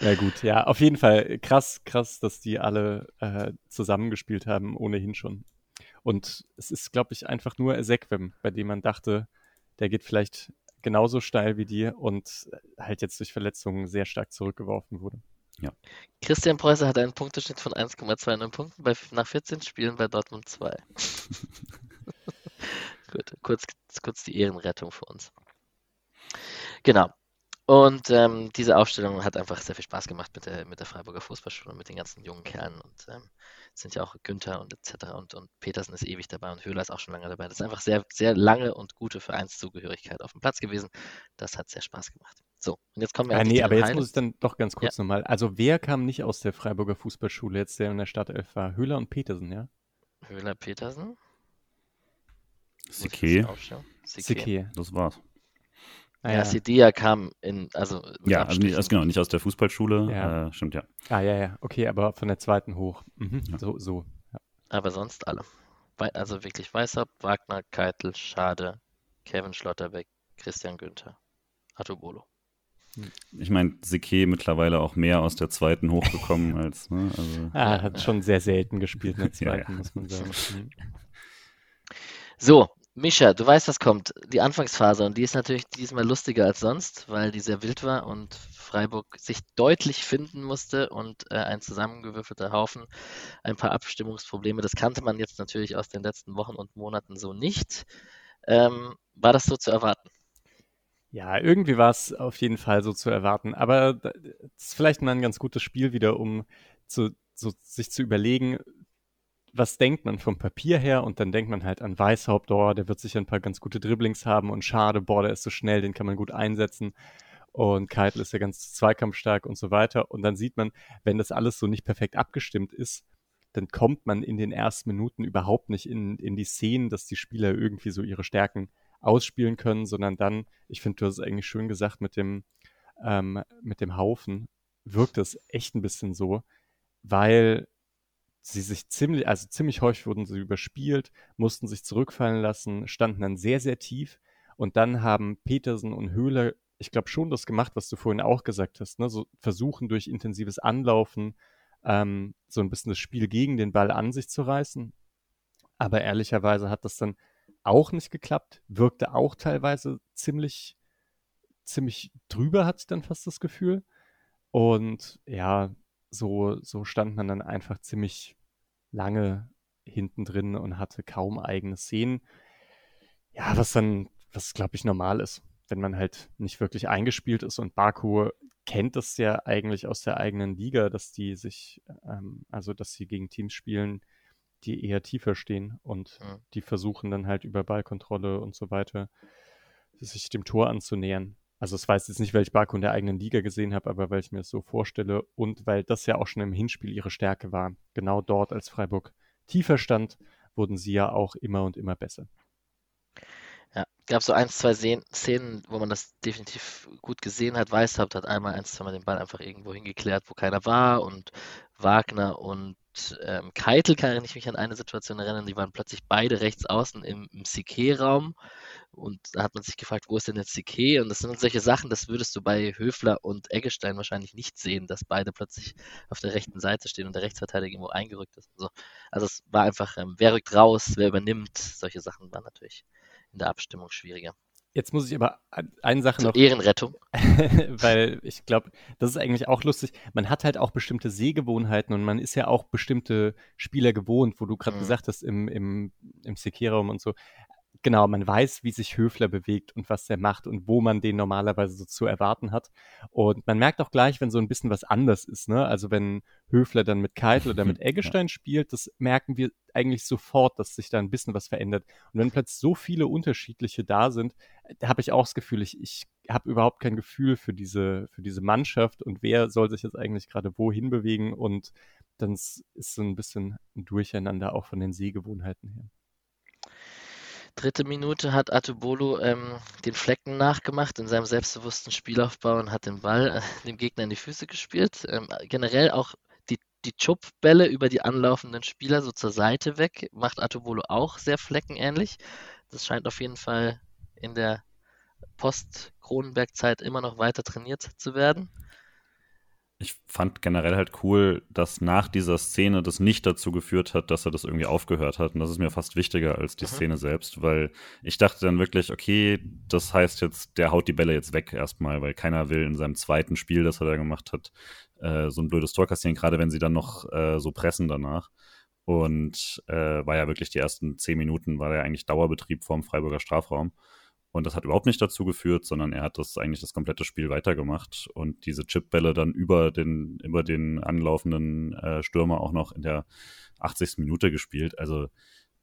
Na gut, ja, auf jeden Fall krass, krass, dass die alle äh, zusammengespielt haben, ohnehin schon. Und es ist, glaube ich, einfach nur Ezequem, bei dem man dachte, der geht vielleicht genauso steil wie dir und halt jetzt durch Verletzungen sehr stark zurückgeworfen wurde. Ja. Christian Preuße hat einen Punkteschnitt von eins Komma neunundzwanzig Punkten bei, nach vierzehn Spielen bei Dortmund zwei. Gut, kurz, kurz die Ehrenrettung für uns. Genau. Und ähm, diese Aufstellung hat einfach sehr viel Spaß gemacht mit der, mit der Freiburger Fußballschule, mit den ganzen jungen Kerlen. Und ähm, sind ja auch Günter und et cetera. Und, und Petersen ist ewig dabei und Höler ist auch schon lange dabei. Das ist einfach sehr, sehr lange und gute Vereinszugehörigkeit auf dem Platz gewesen. Das hat sehr Spaß gemacht. So, und jetzt kommen wir... Ah, nee, aber jetzt Highlights. Muss ich dann doch ganz kurz ja. nochmal. Also wer kam nicht aus der Freiburger Fußballschule jetzt, der in der Startelf war? Höler und Petersen, ja? Höler, Petersen. Siquet. Siquet. Das war's. Ah, ja, ja, Sidiya kam in, also... Ja, also nicht, genau, nicht aus der Fußballschule, ja. Äh, stimmt, ja. Ah, ja, ja, okay, aber von der zweiten hoch. Mhm. Ja. So, so. Ja. Aber sonst alle. Also wirklich Weißhaupt, Wagner, Keitel, Schade, Kevin Schlotterbeck, Christian Günter, Atubolu. Ich meine, Siquet mittlerweile auch mehr aus der zweiten hochgekommen als... Ne, also. Ah, hat schon sehr selten gespielt in der zweiten, ja, ja. muss man sagen. So. Mischa, du weißt, was kommt. Die Anfangsphase, und die ist natürlich diesmal lustiger als sonst, weil die sehr wild war und Freiburg sich deutlich finden musste und äh, ein zusammengewürfelter Haufen, ein paar Abstimmungsprobleme. Das kannte man jetzt natürlich aus den letzten Wochen und Monaten so nicht. Ähm, war das so zu erwarten? Ja, irgendwie war es auf jeden Fall so zu erwarten. Aber es ist vielleicht mal ein ganz gutes Spiel wieder, um zu, so, sich zu überlegen, was denkt man vom Papier her? Und dann denkt man halt an Weißhaupt, oh, der wird sicher ein paar ganz gute Dribblings haben. Und Schade, boah, der ist so schnell, den kann man gut einsetzen. Und Keitel ist ja ganz zweikampfstark und so weiter. Und dann sieht man, wenn das alles so nicht perfekt abgestimmt ist, dann kommt man in den ersten Minuten überhaupt nicht in, in die Szenen, dass die Spieler irgendwie so ihre Stärken ausspielen können, sondern dann, ich finde, du hast es eigentlich schön gesagt, mit dem, ähm, mit dem Haufen wirkt es echt ein bisschen so, weil sie sich ziemlich, also ziemlich häufig wurden sie überspielt, mussten sich zurückfallen lassen, standen dann sehr, sehr tief und dann haben Petersen und Höler, ich glaube, schon das gemacht, was du vorhin auch gesagt hast, ne? So versuchen durch intensives Anlaufen ähm, so ein bisschen das Spiel gegen den Ball an sich zu reißen, aber ehrlicherweise hat das dann auch nicht geklappt, wirkte auch teilweise ziemlich, ziemlich drüber, hatte ich dann fast das Gefühl. Und ja, so, so stand man dann einfach ziemlich lange hinten drin und hatte kaum eigene Szenen. Ja, was dann, was glaube ich normal ist, wenn man halt nicht wirklich eingespielt ist. Und Baku kennt das ja eigentlich aus der eigenen Liga, dass die sich, ähm, also dass sie gegen Teams spielen, die eher tiefer stehen und ja. die versuchen dann halt über Ballkontrolle und so weiter sich dem Tor anzunähern. Also ich weiß jetzt nicht, weil ich Baku in der eigenen Liga gesehen habe, aber weil ich mir das so vorstelle und weil das ja auch schon im Hinspiel ihre Stärke war. Genau dort, als Freiburg tiefer stand, wurden sie ja auch immer und immer besser. Ja, gab so ein, zwei Szenen, wo man das definitiv gut gesehen hat. Weißhaupt hat einmal ein, zwei Mal den Ball einfach irgendwo hingeklärt, wo keiner war und Wagner und ähm, Keitel, kann ich mich an eine Situation erinnern, die waren plötzlich beide rechts außen im, im Siquet-Raum und da hat man sich gefragt, wo ist denn jetzt Siquet? Und das sind solche Sachen, das würdest du bei Höfler und Eggestein wahrscheinlich nicht sehen, dass beide plötzlich auf der rechten Seite stehen und der Rechtsverteidiger irgendwo eingerückt ist. Und so. Also es war einfach, ähm, wer rückt raus, wer übernimmt, solche Sachen waren natürlich in der Abstimmung schwieriger. Jetzt muss ich aber eine Sache noch... Ehrenrettung. Weil ich glaube, das ist eigentlich auch lustig. Man hat halt auch bestimmte Sehgewohnheiten und man ist ja auch bestimmte Spieler gewohnt, wo du gerade mhm. gesagt hast, im, im, im Sekiraum und so. Genau, man weiß, wie sich Höfler bewegt und was der macht und wo man den normalerweise so zu erwarten hat. Und man merkt auch gleich, wenn so ein bisschen was anders ist, ne? Also wenn Höfler dann mit Keitel oder mit Eggestein ja. spielt, das merken wir eigentlich sofort, dass sich da ein bisschen was verändert. Und wenn plötzlich so viele unterschiedliche da sind, da habe ich auch das Gefühl, ich, ich habe überhaupt kein Gefühl für diese, für diese Mannschaft und wer soll sich jetzt eigentlich gerade wohin bewegen. Und dann ist so ein bisschen ein Durcheinander auch von den Sehgewohnheiten her. Dritte Minute hat Atubolu ähm, den Flecken nachgemacht in seinem selbstbewussten Spielaufbau und hat den Ball äh, dem Gegner in die Füße gespielt. Ähm, generell auch die, die Chub-Bälle über die anlaufenden Spieler so zur Seite weg, macht Atubolu auch sehr fleckenähnlich. Das scheint auf jeden Fall in der Post-Kronenberg-Zeit immer noch weiter trainiert zu werden. Ich fand generell halt cool, dass nach dieser Szene das nicht dazu geführt hat, dass er das irgendwie aufgehört hat. Und das ist mir fast wichtiger als die mhm. Szene selbst, weil ich dachte dann wirklich, okay, das heißt jetzt, der haut die Bälle jetzt weg erstmal, weil keiner will in seinem zweiten Spiel, das er da gemacht hat, äh, so ein blödes Tor kassieren, gerade wenn sie dann noch äh, so pressen danach. Und äh, war ja wirklich die ersten zehn Minuten, war ja eigentlich Dauerbetrieb vorm Freiburger Strafraum. Und das hat überhaupt nicht dazu geführt, sondern er hat das eigentlich das komplette Spiel weitergemacht und diese Chipbälle dann über den über den anlaufenden äh, Stürmer auch noch in der achtzigsten Minute gespielt. Also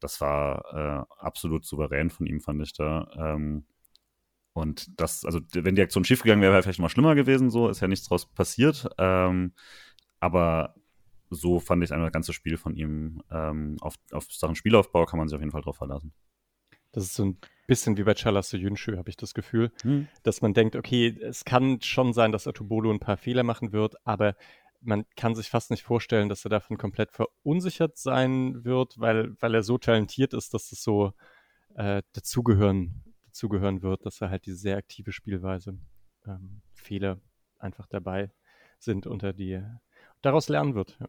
das war äh, absolut souverän von ihm, fand ich da. Ähm, und das, also wenn die Aktion schief gegangen wäre, wäre vielleicht noch mal schlimmer gewesen. So ist ja nichts draus passiert. Ähm, aber so fand ich einfach das ganze Spiel von ihm. Ähm, auf, auf Sachen Spielaufbau kann man sich auf jeden Fall drauf verlassen. Das ist so ein bisschen wie bei Chalas Soyuncu, habe ich das Gefühl, hm. dass man denkt, okay, es kann schon sein, dass Atubolu ein paar Fehler machen wird, aber man kann sich fast nicht vorstellen, dass er davon komplett verunsichert sein wird, weil, weil er so talentiert ist, dass es so äh, dazugehören, dazugehören wird, dass er halt diese sehr aktive Spielweise, ähm, Fehler einfach dabei sind, unter die daraus lernen wird, ja.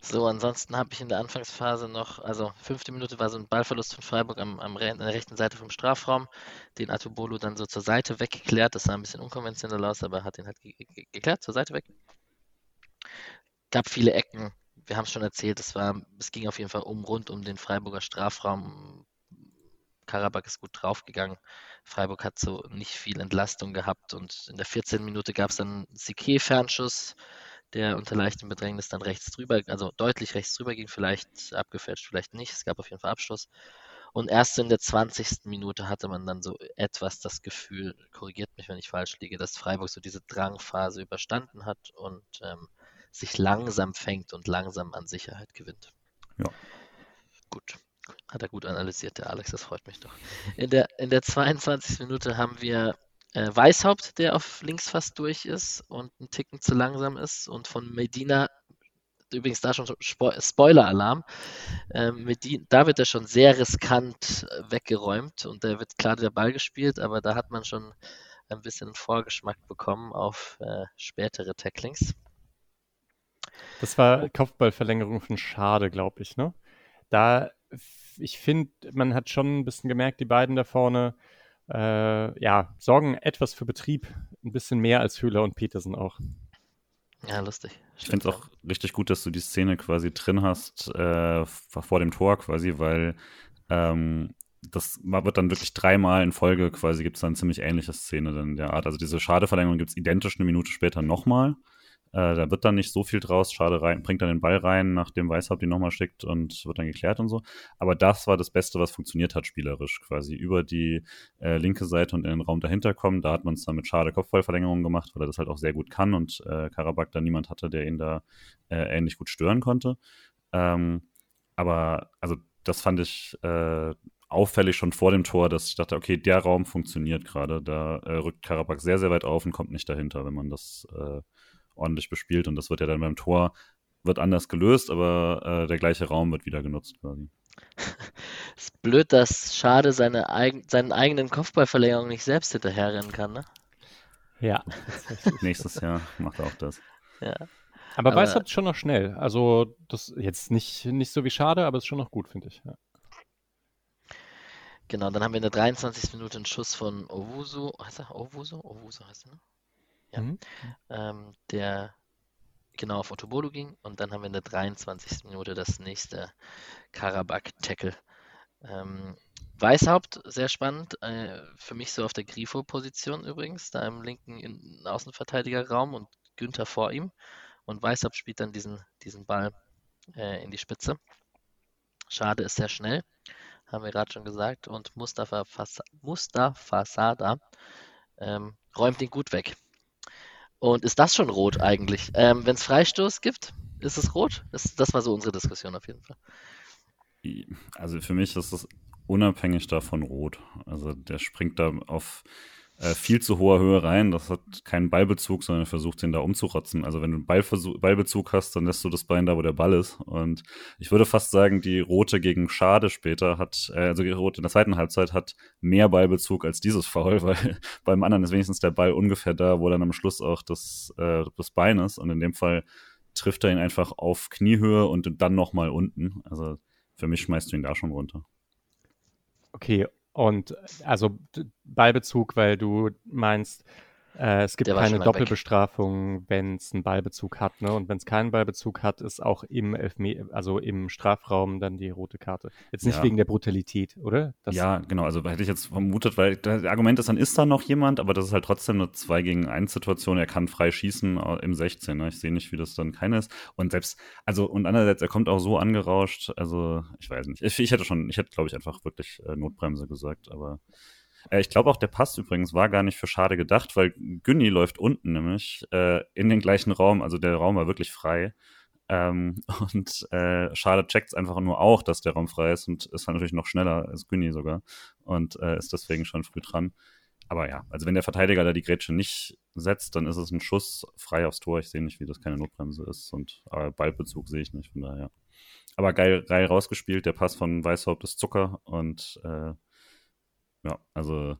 So, ansonsten habe ich in der Anfangsphase noch, also fünfte Minute war so ein Ballverlust von Freiburg am, am, an der rechten Seite vom Strafraum, den Atubolu dann so zur Seite weggeklärt, das sah ein bisschen unkonventionell aus, aber hat ihn halt ge- ge- geklärt, zur Seite weg. Gab viele Ecken, wir haben es schon erzählt, es war, es ging auf jeden Fall um rund um den Freiburger Strafraum, Karabakh ist gut draufgegangen, Freiburg hat so nicht viel Entlastung gehabt und in der vierzehnten Minute gab es dann Siquet-Fernschuss, der unter leichtem Bedrängnis dann rechts drüber, also deutlich rechts drüber ging, vielleicht abgefälscht, vielleicht nicht, es gab auf jeden Fall Abschluss. Und erst in der zwanzigsten Minute hatte man dann so etwas das Gefühl, korrigiert mich, wenn ich falsch liege, dass Freiburg so diese Drangphase überstanden hat und ähm, sich langsam fängt und langsam an Sicherheit gewinnt. Ja. Gut, hat er gut analysiert, der Alex, das freut mich doch. In der, in der zweiundzwanzigsten Minute haben wir äh, Weißhaupt, der auf links fast durch ist und einen Ticken zu langsam ist und von Medina... Übrigens da schon Spo- Spoiler-Alarm. Ähm, mit die, da wird er schon sehr riskant weggeräumt und da wird klar der Ball gespielt, aber da hat man schon ein bisschen Vorgeschmack bekommen auf äh, spätere Tacklings. Das war Kopfballverlängerung von Schade, glaube ich, ne? Da, ich finde, man hat schon ein bisschen gemerkt, die beiden da vorne äh, ja, sorgen etwas für Betrieb, ein bisschen mehr als Höler und Petersen auch. Ja, lustig. Ich finde es auch richtig gut, dass du die Szene quasi drin hast, äh, vor dem Tor quasi, weil ähm, das wird dann wirklich dreimal in Folge quasi, gibt es dann ziemlich ähnliche Szene dann der Art. Also diese Schade-Verlängerung gibt es identisch eine Minute später nochmal. Äh, da wird dann nicht so viel draus. Schade rein, bringt dann den Ball rein, nachdem Weißhaupt ihn nochmal schickt und wird dann geklärt und so. Aber das war das Beste, was funktioniert hat spielerisch quasi. Über die äh, linke Seite und in den Raum dahinter kommen. Da hat man es dann mit Schade Kopfballverlängerung gemacht, weil er das halt auch sehr gut kann und äh, Karabakh da niemand hatte, der ihn da äh, ähnlich gut stören konnte. Ähm, aber also das fand ich äh, auffällig schon vor dem Tor, dass ich dachte, okay, der Raum funktioniert gerade. Da äh, rückt Karabakh sehr, sehr weit auf und kommt nicht dahinter, wenn man das... Äh, ordentlich bespielt und das wird ja dann beim Tor wird anders gelöst, aber äh, der gleiche Raum wird wieder genutzt quasi. Es ist blöd, dass Schade seine eig- seinen eigenen Kopfballverlängerung nicht selbst hinterherrennen kann, ne? Ja. Nächstes Jahr macht er auch das. Ja. Aber, aber Weißhaupt schon noch schnell, also das jetzt nicht, nicht so wie Schade, aber ist schon noch gut, finde ich. Ja. Genau, dann haben wir in der dreiundzwanzigsten Minute einen Schuss von Owusu, heißt er Owusu? Owusu heißt er, ne? Ja. Mhm. Ähm, der genau auf Atubolu ging und dann haben wir in der dreiundzwanzigsten Minute das nächste Karabakh-Tackle. Ähm, Weißhaupt, sehr spannend, äh, für mich so auf der Grifo-Position übrigens, da im linken Außenverteidigerraum und Günter vor ihm und Weißhaupt spielt dann diesen, diesen Ball äh, in die Spitze. Schade ist sehr schnell, haben wir gerade schon gesagt und Mustafa, Fas- Mustafa Sada ähm, räumt ihn gut weg. Und ist das schon rot eigentlich? Ähm, wenn es Freistoß gibt, ist es rot? Das, das war so unsere Diskussion auf jeden Fall. Also für mich ist es unabhängig davon rot. Also der springt da auf äh, viel zu hoher Höhe rein. Das hat keinen Ballbezug, sondern versucht, den da umzurotzen. Also wenn du einen Ballversuch, Ballbezug hast, dann lässt du das Bein da, wo der Ball ist. Und ich würde fast sagen, die rote gegen Schade später hat, äh, also die rote in der zweiten Halbzeit hat mehr Ballbezug als dieses Foul, weil beim anderen ist wenigstens der Ball ungefähr da, wo dann am Schluss auch das, äh, das Bein ist. Und in dem Fall trifft er ihn einfach auf Kniehöhe und dann nochmal unten. Also für mich schmeißt du ihn da schon runter. Okay, und also Ballbezug, weil du meinst, äh, es gibt keine Doppelbestrafung, wenn es einen Ballbezug hat, ne? Und wenn es keinen Ballbezug hat, ist auch im Elfme- also im Strafraum dann die rote Karte. Jetzt nicht ja. Wegen der Brutalität, oder? Das ja, genau, also hätte ich jetzt vermutet, weil das Argument ist, dann ist da noch jemand, aber das ist halt trotzdem eine zwei gegen eins Situation, er kann frei schießen im sechzehn, ne? Ich sehe nicht, wie das dann keine ist. Und selbst, also und andererseits, er kommt auch so angerauscht, also ich weiß nicht. Ich, ich hätte schon, ich hätte glaube ich einfach wirklich äh, Notbremse gesagt, aber... Ich glaube auch, der Pass übrigens war gar nicht für Schade gedacht, weil Günni läuft unten nämlich äh, in den gleichen Raum, also der Raum war wirklich frei ähm, und äh, Schade checkt es einfach nur auch, dass der Raum frei ist und ist dann natürlich noch schneller als Günni sogar und äh, ist deswegen schon früh dran. Aber ja, also wenn der Verteidiger da die Grätsche nicht setzt, dann ist es ein Schuss frei aufs Tor. Ich sehe nicht, wie das keine Notbremse ist und äh, Ballbezug sehe ich nicht, von daher. Aber geil, geil rausgespielt, der Pass von Weißhaupt ist Zucker und äh, ja, also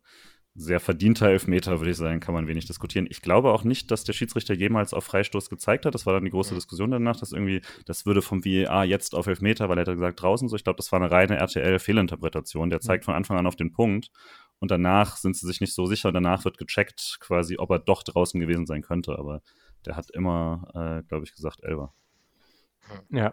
sehr verdienter Elfmeter, würde ich sagen, kann man wenig diskutieren. Ich glaube auch nicht, dass der Schiedsrichter jemals auf Freistoß gezeigt hat. Das war dann die große ja. Diskussion danach, dass irgendwie, das würde vom V A R jetzt auf Elfmeter, weil er hat gesagt, draußen so. Ich glaube, das war eine reine R T L-Fehlinterpretation. Der zeigt von Anfang an auf den Punkt und danach sind sie sich nicht so sicher und danach wird gecheckt quasi, ob er doch draußen gewesen sein könnte. Aber der hat immer, äh, glaube ich, gesagt, Elfer. Ja.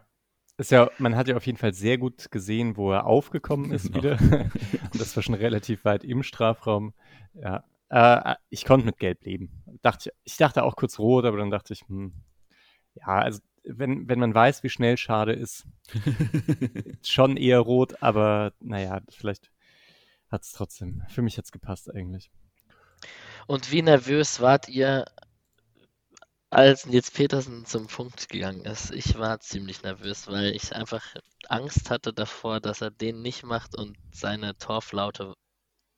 Ist ja, man hat ja auf jeden Fall sehr gut gesehen, wo er aufgekommen ist, genau. Wieder. Und das war schon relativ weit im Strafraum. Ja, äh, ich konnte mit Gelb leben. Dachte, ich dachte auch kurz rot, aber dann dachte ich, hm, ja, also wenn, wenn man weiß, wie schnell Schade ist, schon eher rot, aber naja, vielleicht hat es trotzdem, für mich hat es gepasst eigentlich. Und wie nervös wart ihr, als Nils Petersen zum Punkt gegangen ist? Ich war ziemlich nervös, weil ich einfach Angst hatte davor, dass er den nicht macht und seine Torflaute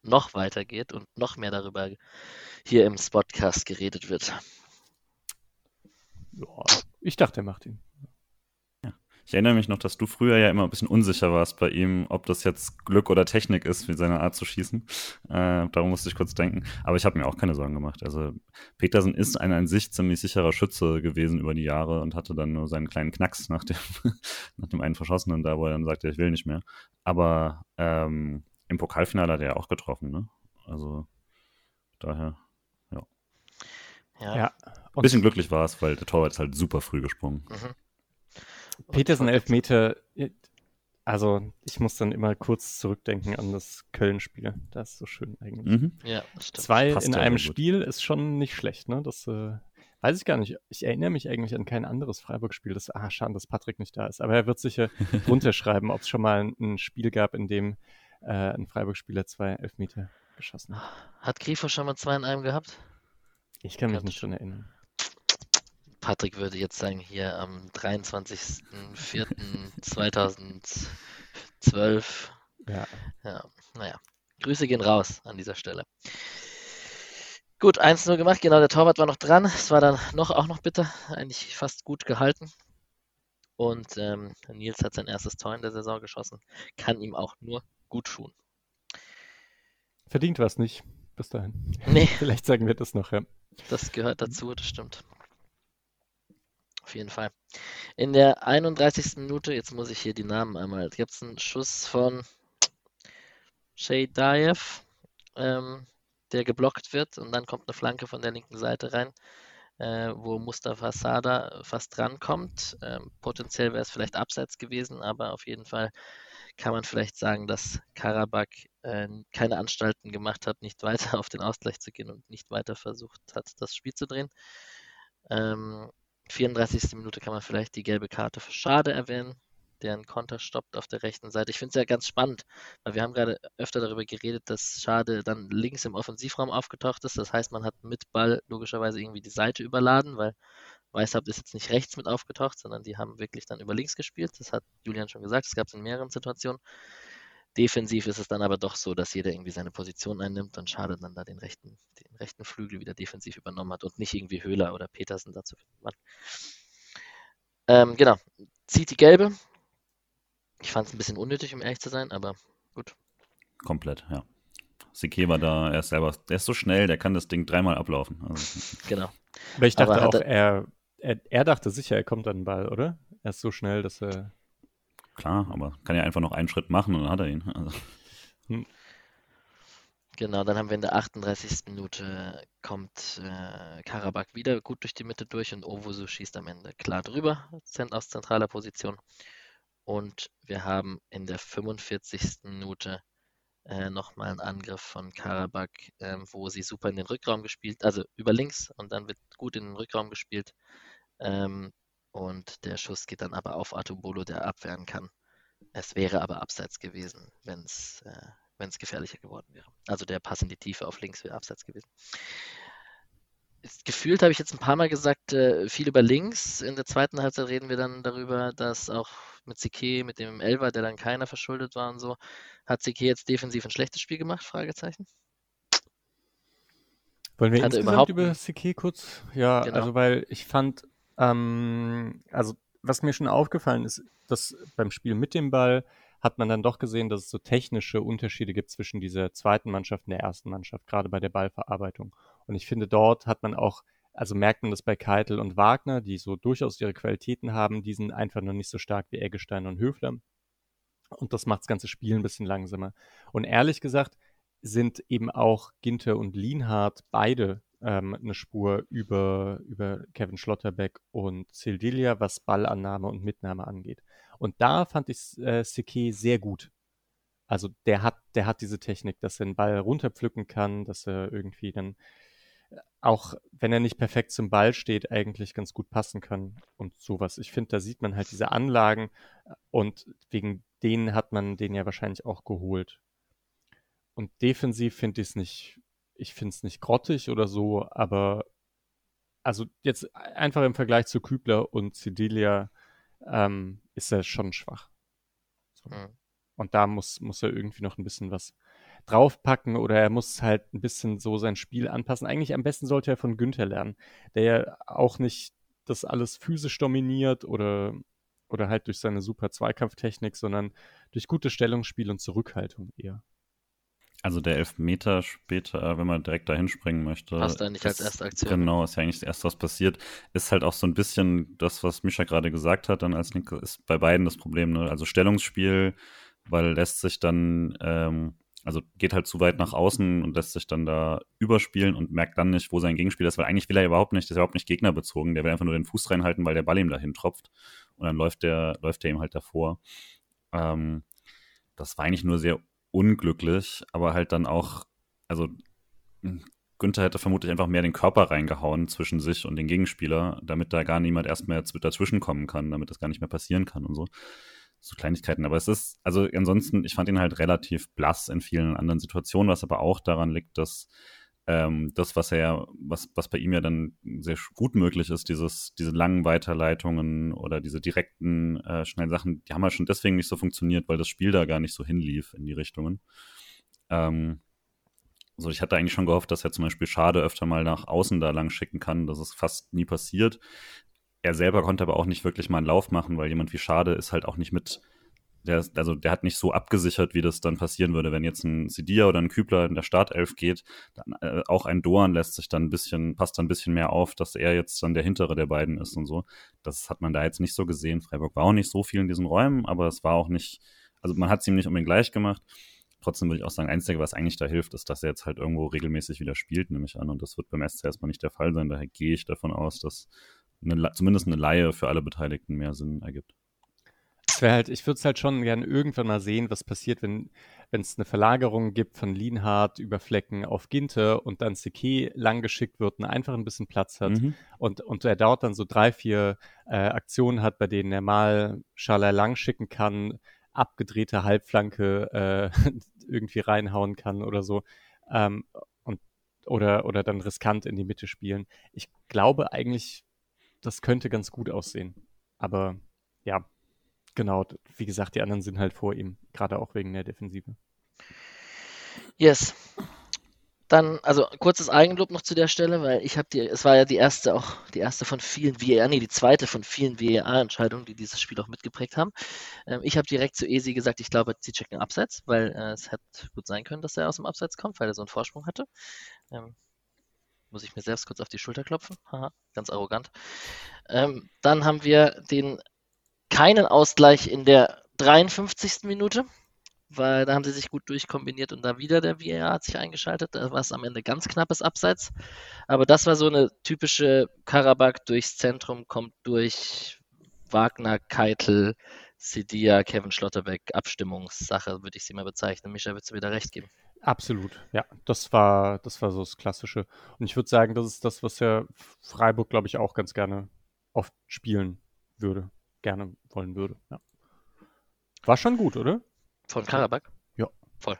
noch weitergeht und noch mehr darüber hier im Spotcast geredet wird. Ja, ich dachte, er macht ihn. Ja. Ich erinnere mich noch, dass du früher ja immer ein bisschen unsicher warst bei ihm, ob das jetzt Glück oder Technik ist, wie seine Art zu schießen. Äh, darum musste ich kurz denken. Aber ich habe mir auch keine Sorgen gemacht. Also Petersen ist ein an sich ziemlich sicherer Schütze gewesen über die Jahre und hatte dann nur seinen kleinen Knacks nach dem, nach dem einen Verschossenen da, wo er dann sagte, ich will nicht mehr. Aber ähm, im Pokalfinale hat er ja auch getroffen, ne? Also daher, ja. Ja, ja. Ein bisschen glücklich war es, weil der Torwart ist halt super früh gesprungen. Mhm. Petersen Elfmeter, also ich muss dann immer kurz zurückdenken an das Köln-Spiel. Das ist so schön eigentlich. Mhm. Ja, Zwei Passt in ja einem Spiel gut. Ist schon nicht schlecht, ne? Das äh, weiß ich gar nicht. Ich erinnere mich eigentlich an kein anderes Freiburg-Spiel. Das, ah, schade, dass Patrick nicht da ist. Aber er wird sicher runterschreiben, ob es schon mal ein, ein Spiel gab, in dem äh, ein Freiburg-Spieler zwei Elfmeter geschossen hat. Hat Grifo schon mal zwei in einem gehabt? Ich kann mich Patrick. nicht schon erinnern. Patrick würde jetzt sagen, hier am dreiundzwanzigster vierter zweitausendzwölf. Ja. ja. Naja, Grüße gehen raus an dieser Stelle. Gut, eins null gemacht. Genau, der Torwart war noch dran. Es war dann noch, auch noch bitter. Eigentlich fast gut gehalten. Und ähm, Nils hat sein erstes Tor in der Saison geschossen. Kann ihm auch nur gut tun. Verdient war es nicht bis dahin. Nee. Vielleicht sagen wir das noch, ja. Das gehört dazu, das stimmt. Auf jeden Fall. In der einunddreißigsten Minute, jetzt muss ich hier die Namen einmal, gibt es einen Schuss von Shaydaev, ähm, der geblockt wird und dann kommt eine Flanke von der linken Seite rein, äh, wo Mustafa Sada fast drankommt. Ähm, potenziell wäre es vielleicht abseits gewesen, aber auf jeden Fall kann man vielleicht sagen, dass Karabakh äh, keine Anstalten gemacht hat, nicht weiter auf den Ausgleich zu gehen und nicht weiter versucht hat, das Spiel zu drehen. Ähm, vierunddreißigste Minute kann man vielleicht die gelbe Karte für Schade erwähnen, deren Konter stoppt auf der rechten Seite. Ich finde es ja ganz spannend, weil wir haben gerade öfter darüber geredet, dass Schade dann links im Offensivraum aufgetaucht ist. Das heißt, man hat mit Ball logischerweise irgendwie die Seite überladen, weil Weißhaupt ist jetzt nicht rechts mit aufgetaucht, sondern die haben wirklich dann über links gespielt. Das hat Julian schon gesagt, das gab es in mehreren Situationen. Defensiv ist es dann aber doch so, dass jeder irgendwie seine Position einnimmt und Schade dann da den rechten, den rechten Flügel wieder defensiv übernommen hat und nicht irgendwie Höler oder Petersen dazu finden war. Ähm, genau, zieht die Gelbe. Ich fand es ein bisschen unnötig, um ehrlich zu sein, aber gut. Komplett, ja. Siquet war da, er ist selber, der ist so schnell, der kann das Ding dreimal ablaufen. Also. Genau. Aber ich dachte aber auch, er, er, er dachte sicher, er kommt an den Ball, oder? Er ist so schnell, dass er... Klar, aber kann ja einfach noch einen Schritt machen und dann hat er ihn. Also. Hm. Genau, dann haben wir in der achtunddreißigsten Minute kommt äh, Karabakh wieder gut durch die Mitte durch und Owusu schießt am Ende klar drüber aus zentraler Position. Und wir haben in der fünfundvierzigsten Minute äh, nochmal einen Angriff von Karabakh, äh, wo sie super in den Rückraum gespielt, also über links und dann wird gut in den Rückraum gespielt. Ähm, Und der Schuss geht dann aber auf Atubolu, der abwehren kann. Es wäre aber abseits gewesen, wenn es äh, wenn es gefährlicher geworden wäre. Also der Pass in die Tiefe auf links wäre abseits gewesen. Ist, gefühlt habe ich jetzt ein paar Mal gesagt, äh, viel über links. In der zweiten Halbzeit reden wir dann darüber, dass auch mit Siquet, mit dem Elfer, der dann keiner verschuldet war und so, hat Siquet jetzt defensiv ein schlechtes Spiel gemacht? Fragezeichen. Wollen wir insgesamt über Siquet kurz? Ja, genau. Also weil ich fand... Ähm, also was mir schon aufgefallen ist, dass beim Spiel mit dem Ball hat man dann doch gesehen, dass es so technische Unterschiede gibt zwischen dieser zweiten Mannschaft und der ersten Mannschaft, gerade bei der Ballverarbeitung. Und ich finde, dort hat man auch, also merkt man das bei Keitel und Wagner, die so durchaus ihre Qualitäten haben, die sind einfach noch nicht so stark wie Eggestein und Höfler. Und das macht das ganze Spiel ein bisschen langsamer. Und ehrlich gesagt sind eben auch Ginter und Lienhardt beide eine Spur über, über Kevin Schlotterbeck und Sidiya, was Ballannahme und Mitnahme angeht. Und da fand ich äh, Siquet sehr gut. Also der hat, der hat diese Technik, dass er den Ball runterpflücken kann, dass er irgendwie dann, auch wenn er nicht perfekt zum Ball steht, eigentlich ganz gut passen kann und sowas. Ich finde, da sieht man halt diese Anlagen und wegen denen hat man den ja wahrscheinlich auch geholt. Und defensiv finde ich es nicht, ich finde es nicht grottig oder so, aber also jetzt einfach im Vergleich zu Kübler und Sidiya ähm, ist er schon schwach. So. Mhm. Und da muss, muss er irgendwie noch ein bisschen was draufpacken oder er muss halt ein bisschen so sein Spiel anpassen. Eigentlich am besten sollte er von Günter lernen, der ja auch nicht das alles physisch dominiert oder, oder halt durch seine super Zweikampftechnik, sondern durch gute Stellungsspiel und Zurückhaltung eher. Also der Elfmeter später, wenn man direkt dahin springen möchte. Passt da nicht als erste Aktion. Genau, ist ja eigentlich das Erste, was passiert. Ist halt auch so ein bisschen das, was Mischa gerade gesagt hat, dann als Link ist bei beiden das Problem, ne? Also Stellungsspiel, weil lässt sich dann, ähm, also geht halt zu weit nach außen und lässt sich dann da überspielen und merkt dann nicht, wo sein Gegenspieler ist, weil eigentlich will er überhaupt nicht, das ist überhaupt nicht gegnerbezogen, der will einfach nur den Fuß reinhalten, weil der Ball ihm dahin tropft und dann läuft der, läuft der ihm halt davor. Ähm, das war eigentlich nur sehr unglücklich, aber halt dann auch, also Günter hätte vermutlich einfach mehr den Körper reingehauen zwischen sich und den Gegenspieler, damit da gar niemand erst mehr dazwischen kommen kann, damit das gar nicht mehr passieren kann und so. So Kleinigkeiten, aber es ist, also ansonsten, ich fand ihn halt relativ blass in vielen anderen Situationen, was aber auch daran liegt, dass ähm, das, was er, was, was bei ihm ja dann sehr gut möglich ist, dieses, diese langen Weiterleitungen oder diese direkten, äh, schnellen Sachen, die haben halt schon deswegen nicht so funktioniert, weil das Spiel da gar nicht so hinlief in die Richtungen. Ähm, also ich hatte eigentlich schon gehofft, dass er zum Beispiel Schade öfter mal nach außen da lang schicken kann, das ist fast nie passiert. Er selber konnte aber auch nicht wirklich mal einen Lauf machen, weil jemand wie Schade ist halt auch nicht mit, der, also der hat nicht so abgesichert, wie das dann passieren würde, wenn jetzt ein Sidiya oder ein Kübler in der Startelf geht, dann, äh, auch ein Doan lässt sich dann ein bisschen, passt dann ein bisschen mehr auf, dass er jetzt dann der hintere der beiden ist und so. Das hat man da jetzt nicht so gesehen. Freiburg war auch nicht so viel in diesen Räumen, aber es war auch nicht, also man hat es ihm nicht unbedingt gleich gemacht. Trotzdem würde ich auch sagen, Einzige, was eigentlich da hilft, ist, dass er jetzt halt irgendwo regelmäßig wieder spielt, nehme ich an, und das wird beim S C erstmal nicht der Fall sein, daher gehe ich davon aus, dass Eine, zumindest eine Laie für alle Beteiligten mehr Sinn ergibt. Es wäre halt, ich würde es halt schon gerne irgendwann mal sehen, was passiert, wenn wenn es eine Verlagerung gibt von Lienhardt über Flecken auf Ginter und dann Siquet langgeschickt wird und einfach ein bisschen Platz hat. Mhm. Und, und er dauert dann so drei, vier äh, Aktionen hat, bei denen er mal Sallai lang schicken kann, abgedrehte Halbflanke äh, irgendwie reinhauen kann oder so. Ähm, und, oder, oder dann riskant in die Mitte spielen. Ich glaube eigentlich, das könnte ganz gut aussehen. Aber ja, genau. Wie gesagt, die anderen sind halt vor ihm. Gerade auch wegen der Defensive. Yes. Dann, also kurzes Eigenlob noch zu der Stelle, weil ich habe die, es war ja die erste auch, die erste von vielen V A R, nee, die zweite von vielen V A R-Entscheidungen, die dieses Spiel auch mitgeprägt haben. Ähm, ich habe direkt zu Ezi gesagt, ich glaube, sie checken Abseits, weil äh, es hätte gut sein können, dass er aus dem Abseits kommt, weil er so einen Vorsprung hatte. Ähm, Muss ich mir selbst kurz auf die Schulter klopfen. Haha, ganz arrogant. Ähm, dann haben wir den keinen Ausgleich in der dreiundfünfzigsten Minute, weil da haben sie sich gut durchkombiniert und da wieder der V A R hat sich eingeschaltet. Da war es am Ende ganz knappes Abseits. Aber das war so eine typische Karabakh durchs Zentrum, kommt durch Wagner, Keitel, Sidiya, Kevin Schlotterbeck, Abstimmungssache, würde ich sie mal bezeichnen. Mischa, würdest du mir da recht geben? Absolut, ja. Das war, das war so das Klassische. Und ich würde sagen, das ist das, was ja Freiburg, glaube ich, auch ganz gerne oft spielen würde, gerne wollen würde. Ja. War schon gut, oder? Von Karabakh? Ja. Voll.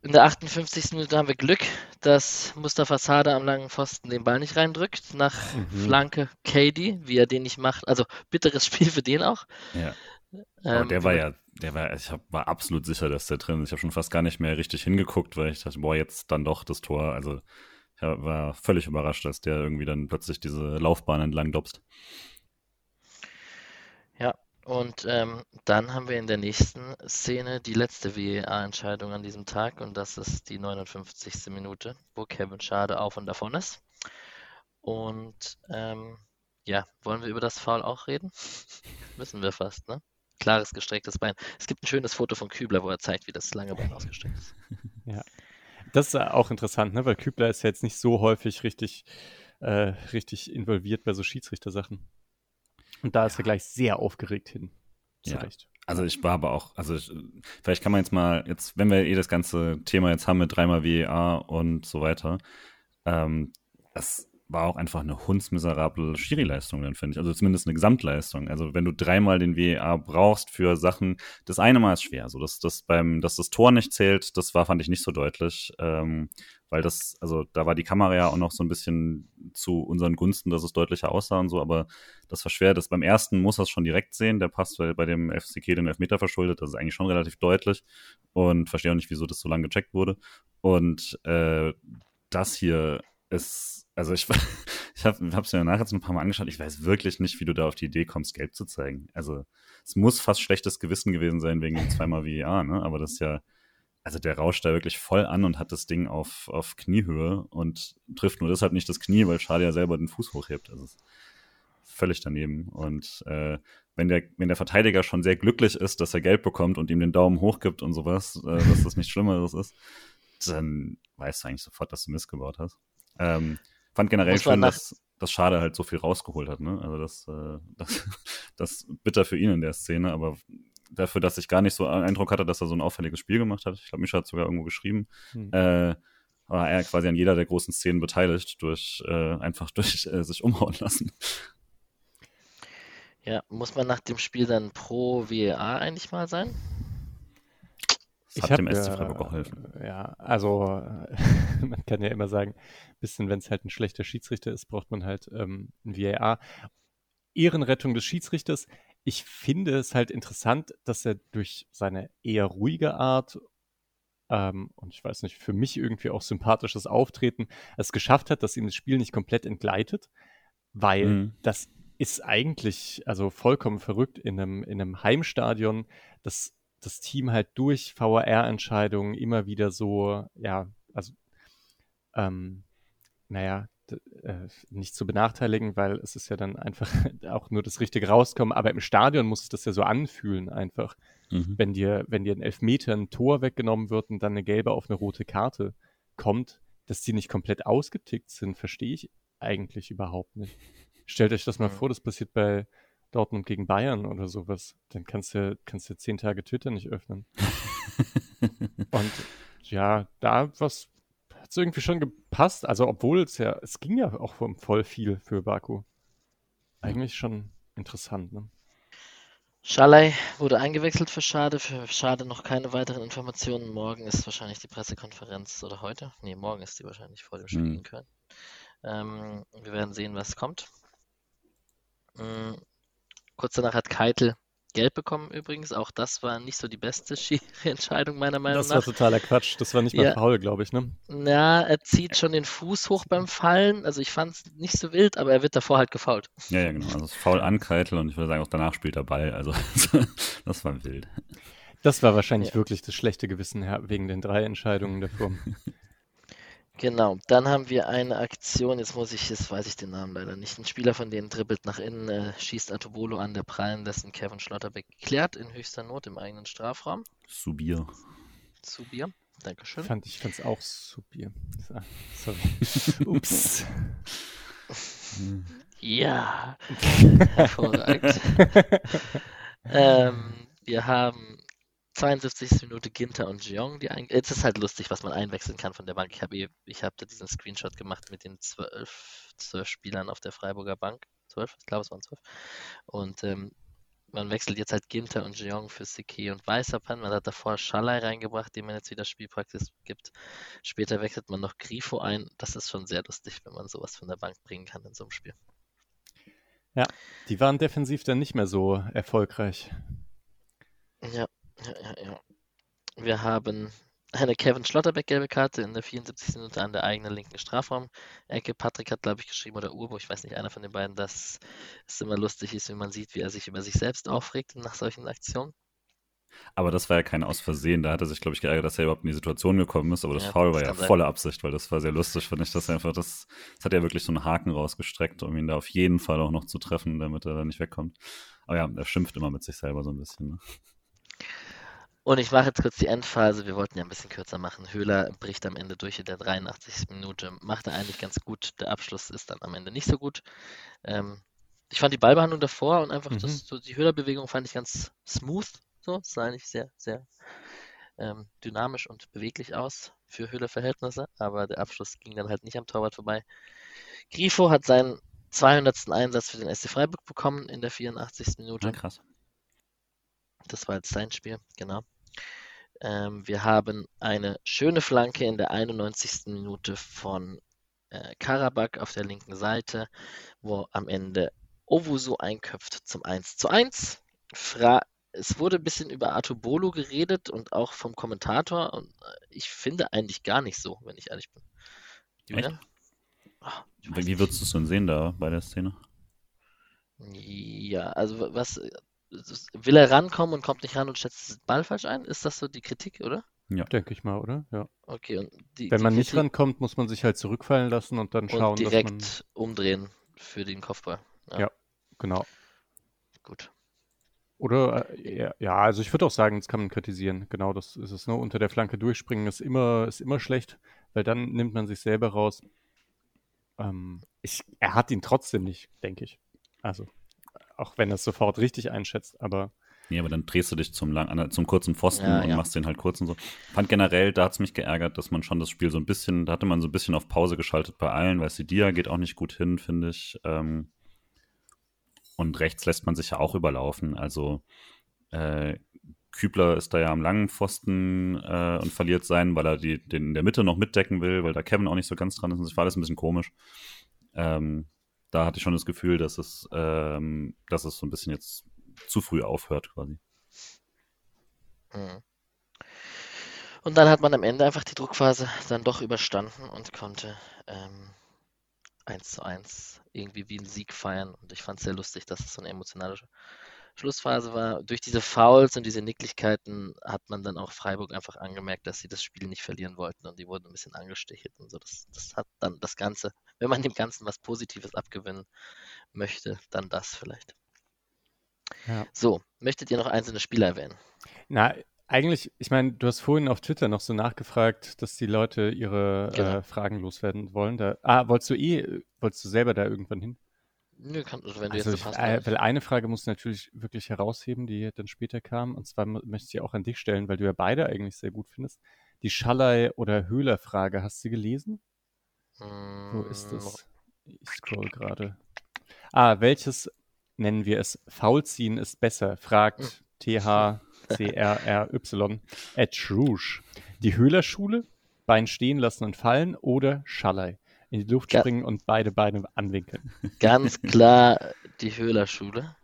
In der achtundfünfzigsten Minute haben wir Glück, dass Mustafa Sada am langen Pfosten den Ball nicht reindrückt, nach mhm. Flanke Kady, wie er den nicht macht. Also bitteres Spiel für den auch. Ja. Aber der war ja, der war, ich hab, war absolut sicher, dass der drin ist. Ich habe schon fast gar nicht mehr richtig hingeguckt, weil ich dachte, boah, jetzt dann doch das Tor. Also ich war völlig überrascht, dass der irgendwie dann plötzlich diese Laufbahn entlang dobst. Ja, und ähm, dann haben wir in der nächsten Szene die letzte V A R-Entscheidung an diesem Tag und das ist die neunundfünfzigste Minute, wo Kevin Schade auf und davon ist. Und ähm, ja, wollen wir über das Foul auch reden? Müssen wir fast, ne? Klares, gestrecktes Bein. Es gibt ein schönes Foto von Kübler, wo er zeigt, wie das lange Bein ausgestreckt ist. Ja, das ist auch interessant, ne? Weil Kübler ist ja jetzt nicht so häufig richtig, äh, richtig involviert bei so Schiedsrichtersachen. Und da ist ja. er gleich sehr aufgeregt hin. zu Recht. Also ich war aber auch, also ich, vielleicht kann man jetzt mal, jetzt, wenn wir eh das ganze Thema jetzt haben mit dreimal V A R und so weiter, ähm, das war auch einfach eine hundsmiserable Schiri-Leistung dann, finde ich. Also zumindest eine Gesamtleistung. Also wenn du dreimal den V A R brauchst für Sachen, das eine Mal ist schwer. So, dass das beim, dass das Tor nicht zählt, das war, fand ich nicht so deutlich. Ähm, weil das, also da war die Kamera ja auch noch so ein bisschen zu unseren Gunsten, dass es deutlicher aussah und so, aber das war schwer. Das beim ersten muss er es schon direkt sehen. Der Pass, weil bei dem Siquet den Elfmeter verschuldet, das ist eigentlich schon relativ deutlich. Und verstehe auch nicht, wieso das so lange gecheckt wurde. Und äh, das hier ist. Also ich, ich habe es mir danach jetzt ein paar Mal angeschaut. Ich weiß wirklich nicht, wie du da auf die Idee kommst, gelb zu zeigen. Also es muss fast schlechtes Gewissen gewesen sein wegen dem zweimal V A R, ne? Aber das ist ja, also der rauscht da wirklich voll an und hat das Ding auf, auf Kniehöhe und trifft nur deshalb nicht das Knie, weil Schade ja selber den Fuß hochhebt. Also es ist völlig daneben. Und äh, wenn der, wenn der Verteidiger schon sehr glücklich ist, dass er gelb bekommt und ihm den Daumen hoch gibt und sowas, äh, dass das nichts Schlimmeres ist, dann weißt du eigentlich sofort, dass du Mist gebaut hast. Ähm, Fand generell schön, dass, dass Schade halt so viel rausgeholt hat, ne? Also das, äh, das, das bitter für ihn in der Szene, aber dafür, dass ich gar nicht so einen Eindruck hatte, dass er so ein auffälliges Spiel gemacht hat. Ich glaube, Mischa hat sogar irgendwo geschrieben. Mhm. Äh, war er quasi an jeder der großen Szenen beteiligt, durch äh, einfach durch äh, sich umhauen lassen. Ja, muss man nach dem Spiel dann pro V A R eigentlich mal sein? Das hat dem S C Freiburg auch helfen. Ja, also man kann ja immer sagen, ein bisschen, wenn es halt ein schlechter Schiedsrichter ist, braucht man halt ähm, ein V A R. Ehrenrettung des Schiedsrichters. Ich finde es halt interessant, dass er durch seine eher ruhige Art ähm, und ich weiß nicht, für mich irgendwie auch sympathisches Auftreten es geschafft hat, dass ihm das Spiel nicht komplett entgleitet, weil mhm. das ist eigentlich also vollkommen verrückt in einem, in einem Heimstadion, das das Team halt durch V A R-Entscheidungen immer wieder so, ja, also, ähm, naja, d- äh, nicht zu benachteiligen, weil es ist ja dann einfach auch nur das Richtige rauskommen, aber im Stadion muss sich das ja so anfühlen einfach, mhm. wenn dir, wenn dir ein Elfmeter, ein Tor weggenommen wird und dann eine gelbe auf eine rote Karte kommt, dass die nicht komplett ausgetickt sind, verstehe ich eigentlich überhaupt nicht. Stellt euch das mal ja. vor, das passiert bei Dortmund gegen Bayern oder sowas, dann kannst du, kannst du zehn Tage Twitter nicht öffnen. Und ja, da was hat es irgendwie schon gepasst. Also obwohl es ja, es ging ja auch voll viel für Baku. Eigentlich schon interessant, ne? Sallai wurde eingewechselt für Schade. Für Schade noch keine weiteren Informationen. Morgen ist wahrscheinlich die Pressekonferenz oder heute? Nee, morgen ist die wahrscheinlich vor dem Spiel mhm. in Köln. Ähm, wir werden sehen, was kommt. Mhm. Kurz danach hat Keitel Geld bekommen übrigens. Auch das war nicht so die beste Schiri-Entscheidung meiner Meinung das nach. Das war totaler Quatsch. Das war nicht mal ja. faul, glaube ich, ne? Na, er zieht schon den Fuß hoch beim Fallen. Also ich fand es nicht so wild, aber er wird davor halt gefoult. Ja, ja, genau. Also es ist faul an Keitel und ich würde sagen, auch danach spielt er Ball. Also das war wild. Das war wahrscheinlich ja. wirklich das schlechte Gewissen wegen den drei Entscheidungen davor. Genau, dann haben wir eine Aktion, jetzt muss ich, jetzt weiß ich den Namen leider nicht, ein Spieler von denen dribbelt nach innen, äh, schießt Atubolu an, der prallen lässt, Kevin Schlotterbeck klärt in höchster Not im eigenen Strafraum. Subir. Subir, dankeschön. Fand ich fand's auch Subir. Sorry. Ups. Ja, hervorragend. ähm, wir haben zweiundsiebzigste Minute Ginter und Julian. Die ein- es ist halt lustig, was man einwechseln kann von der Bank. Ich habe eh, hab da diesen Screenshot gemacht mit den zwölf, zwölf Spielern auf der Freiburger Bank. Zwölf? Ich glaube, es waren zwölf. Und ähm, man wechselt jetzt halt Ginter und Julian für Siquet und Weißhaupt. Man hat davor Sallai reingebracht, dem man jetzt wieder Spielpraxis gibt. Später wechselt man noch Grifo ein. Das ist schon sehr lustig, wenn man sowas von der Bank bringen kann in so einem Spiel. Ja, die waren defensiv dann nicht mehr so erfolgreich. Ja. Ja, ja, ja. Wir haben eine Kevin Schlotterbeck gelbe Karte in der vierundsiebzigsten Minute an der eigenen linken Strafraum-Ecke. Patrick hat, glaube ich, geschrieben, oder Urbo, ich weiß nicht, einer von den beiden, dass es immer lustig ist, wie man sieht, wie er sich über sich selbst aufregt nach solchen Aktionen. Aber das war ja kein Aus Versehen. Da hat er sich, glaube ich, geärgert, dass er überhaupt in die Situation gekommen ist. Aber das ja, Foul das war ja sein. Volle Absicht, weil das war sehr lustig, fand ich. Das einfach, das, das hat ja wirklich so einen Haken rausgestreckt, um ihn da auf jeden Fall auch noch zu treffen, damit er da nicht wegkommt. Aber ja, er schimpft immer mit sich selber so ein bisschen, ne? Und ich mache jetzt kurz die Endphase. Wir wollten ja ein bisschen kürzer machen. Höler bricht am Ende durch in der dreiundachtzigsten Minute. Macht er eigentlich ganz gut. Der Abschluss ist dann am Ende nicht so gut. Ähm, ich fand die Ballbehandlung davor und einfach mhm. das, so die Hölerbewegung fand ich ganz smooth. So, das sah eigentlich sehr, sehr ähm, dynamisch und beweglich aus für Höhler-Verhältnisse, aber der Abschluss ging dann halt nicht am Torwart vorbei. Grifo hat seinen zweihundertsten Einsatz für den S C Freiburg bekommen in der vierundachtzigsten Minute. Ja, krass. Das war jetzt sein Spiel, genau. Ähm, wir haben eine schöne Flanke in der einundneunzigsten Minute von äh, Karabakh auf der linken Seite, wo am Ende Owusu einköpft zum eins zu eins. Fra- Es wurde ein bisschen über Atubolu geredet und auch vom Kommentator. Und ich finde eigentlich gar nicht so, wenn ich ehrlich bin. Julian? Oh, wie würdest du es denn sehen da bei der Szene? Ja, also was... Will er rankommen und kommt nicht ran und schätzt den Ball falsch ein? Ist das so die Kritik, oder? Ja, denke ich mal, oder? Ja. Okay. Und die, wenn man die Kritik... nicht rankommt, muss man sich halt zurückfallen lassen und dann schauen, und direkt dass man... umdrehen für den Kopfball. Ja, ja, genau. Gut. Oder, äh, ja, also ich würde auch sagen, das kann man kritisieren. Genau, das ist es, ne? Unter der Flanke durchspringen ist immer, ist immer schlecht, weil dann nimmt man sich selber raus. Ähm, ich, er hat ihn trotzdem nicht, denke ich. Also... Auch wenn er es sofort richtig einschätzt, aber... Nee, aber dann drehst du dich zum, lang, zum kurzen Pfosten ja, und ja. machst den halt kurz und so. Fand generell, da hat es mich geärgert, dass man schon das Spiel so ein bisschen, da hatte man so ein bisschen auf Pause geschaltet bei allen, weil Sidiya geht auch nicht gut hin, finde ich. Ähm, und rechts lässt man sich ja auch überlaufen. Also äh, Kübler ist da ja am langen Pfosten äh, und verliert seinen, weil er die, den in der Mitte noch mitdecken will, weil da Kevin auch nicht so ganz dran ist und das war alles ein bisschen komisch. Ähm... Da hatte ich schon das Gefühl, dass es, ähm, dass es so ein bisschen jetzt zu früh aufhört quasi. Und dann hat man am Ende einfach die Druckphase dann doch überstanden und konnte ähm, eins zu eins irgendwie wie einen Sieg feiern. Und ich fand es sehr lustig, dass es so eine emotionale Schlussphase war. Durch diese Fouls und diese Nicklichkeiten hat man dann auch Freiburg einfach angemerkt, dass sie das Spiel nicht verlieren wollten und die wurden ein bisschen angestichelt und so. Das, das hat dann das Ganze... Wenn man dem Ganzen was Positives abgewinnen möchte, dann das vielleicht. Ja. So, möchtet ihr noch einzelne Spieler erwähnen? Na, eigentlich, ich meine, du hast vorhin auf Twitter noch so nachgefragt, dass die Leute ihre genau. äh, Fragen loswerden wollen. Da, ah, wolltest du eh, wolltest du selber da irgendwann hin? Nö, kann, wenn du also jetzt so passt. Äh, weil eine Frage musst du natürlich wirklich herausheben, die dann später kam. Und zwar möchte ich die auch an dich stellen, weil du ja beide eigentlich sehr gut findest. Die Sallai- oder Höhler-Frage, hast du gelesen? Wo ist es? Ich scroll gerade. Ah, welches, nennen wir es, Faulziehen ist besser, fragt T H C R R Y at Rouge. Die Höhlerschule, Bein stehen lassen und fallen oder Sallai? In die Luft springen ja. und beide Beine anwinkeln. Ganz klar die Höhlerschule.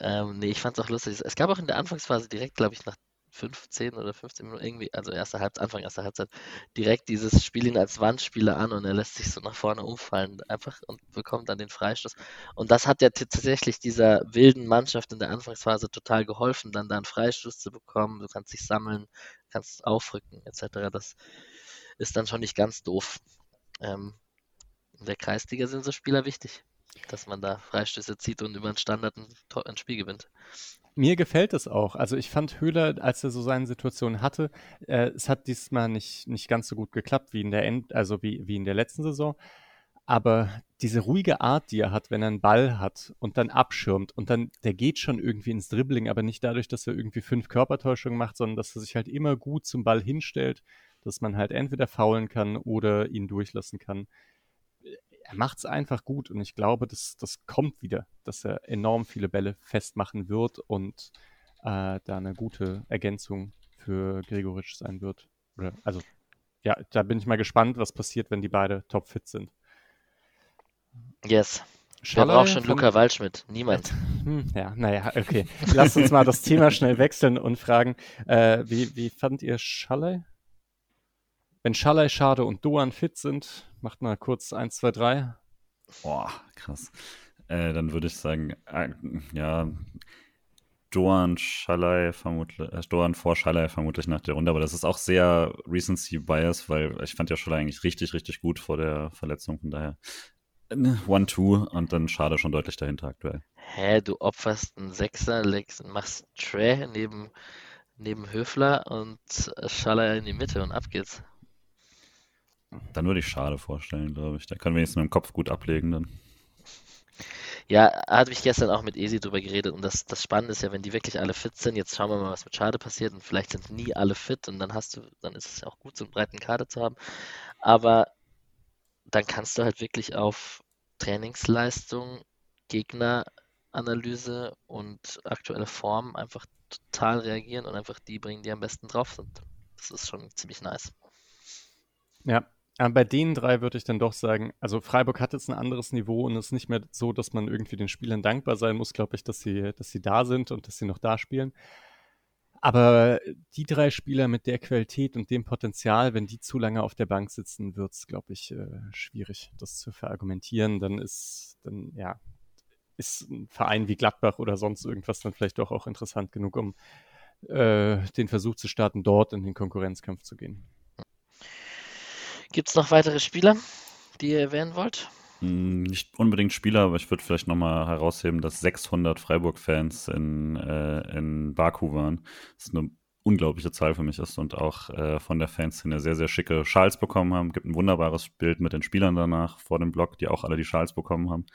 Ähm, nee, ich fand's auch lustig. Es gab auch in der Anfangsphase direkt, glaube ich, nach fünfzehn oder fünfzehn Minuten irgendwie, also erste Halbzeit, Anfang erster Halbzeit, direkt dieses Spiel ihn als Wandspieler an und er lässt sich so nach vorne umfallen einfach und bekommt dann den Freistoß. Und das hat ja t- tatsächlich dieser wilden Mannschaft in der Anfangsphase total geholfen, dann da einen Freistoß zu bekommen. Du kannst dich sammeln, kannst aufrücken et cetera. Das ist dann schon nicht ganz doof. Ähm, in der Kreisliga sind so Spieler wichtig, dass man da Freistöße zieht und über einen Standard ein, Tor- ein Spiel gewinnt. Mir gefällt es auch. Also ich fand Höler, als er so seine Situation hatte, äh, es hat diesmal nicht, nicht ganz so gut geklappt wie in der End, also wie, wie in der letzten Saison. Aber diese ruhige Art, die er hat, wenn er einen Ball hat und dann abschirmt und dann, der geht schon irgendwie ins Dribbling, aber nicht dadurch, dass er irgendwie fünf Körpertäuschungen macht, sondern dass er sich halt immer gut zum Ball hinstellt, dass man halt entweder foulen kann oder ihn durchlassen kann. Er macht es einfach gut und ich glaube, das, das kommt wieder, dass er enorm viele Bälle festmachen wird und äh, da eine gute Ergänzung für Gregoritsch sein wird. Oder, also, ja, da bin ich mal gespannt, was passiert, wenn die beide topfit sind. Yes. Sallai, wir brauchen schon Luca von... Waldschmidt. Niemand. Ja, naja, okay. Lasst uns mal das Thema schnell wechseln und fragen, äh, wie, wie fandt ihr Sallai? Wenn Sallai, Schade und Doan fit sind, macht mal kurz eins, zwei, drei. Boah, krass. Äh, dann würde ich sagen, äh, ja, Doan, Sallai vermutlich, äh, Doan vor Sallai vermutlich nach der Runde, aber das ist auch sehr Recency-Bias, weil ich fand ja Sallai eigentlich richtig, richtig gut vor der Verletzung, von daher One-Two und dann Schade schon deutlich dahinter aktuell. Hä, du opferst einen Sechser, legst, machst Trey neben, neben Höfler und Sallai in die Mitte und ab geht's. Dann würde ich Schade vorstellen, glaube ich. Da kann wenigstens mit dem Kopf gut ablegen dann. Ja, hatte ich gestern auch mit Ezi drüber geredet und das, das Spannende ist ja, wenn die wirklich alle fit sind, jetzt schauen wir mal, was mit Schade passiert und vielleicht sind nie alle fit und dann hast du, dann ist es ja auch gut, so einen breiten Kader zu haben, aber dann kannst du halt wirklich auf Trainingsleistung, Gegneranalyse und aktuelle Form einfach total reagieren und einfach die bringen, die am besten drauf sind. Das ist schon ziemlich nice. Ja, aber bei den drei würde ich dann doch sagen, also Freiburg hat jetzt ein anderes Niveau und es ist nicht mehr so, dass man irgendwie den Spielern dankbar sein muss, glaube ich, dass sie, dass sie da sind und dass sie noch da spielen. Aber die drei Spieler mit der Qualität und dem Potenzial, wenn die zu lange auf der Bank sitzen, wird es, glaube ich, äh, schwierig, das zu verargumentieren. Dann ist, dann, ja, ist ein Verein wie Gladbach oder sonst irgendwas dann vielleicht doch auch interessant genug, um äh, den Versuch zu starten, dort in den Konkurrenzkampf zu gehen. Gibt es noch weitere Spieler, die ihr erwähnen wollt? Nicht unbedingt Spieler, aber ich würde vielleicht nochmal herausheben, dass sechshundert Freiburg-Fans in, äh, in Baku waren. Das ist eine unglaubliche Zahl für mich ist und auch äh, von der Fanszene sehr, sehr schicke Schals bekommen haben. Gibt ein wunderbares Bild mit den Spielern danach vor dem Block, die auch alle die Schals bekommen haben.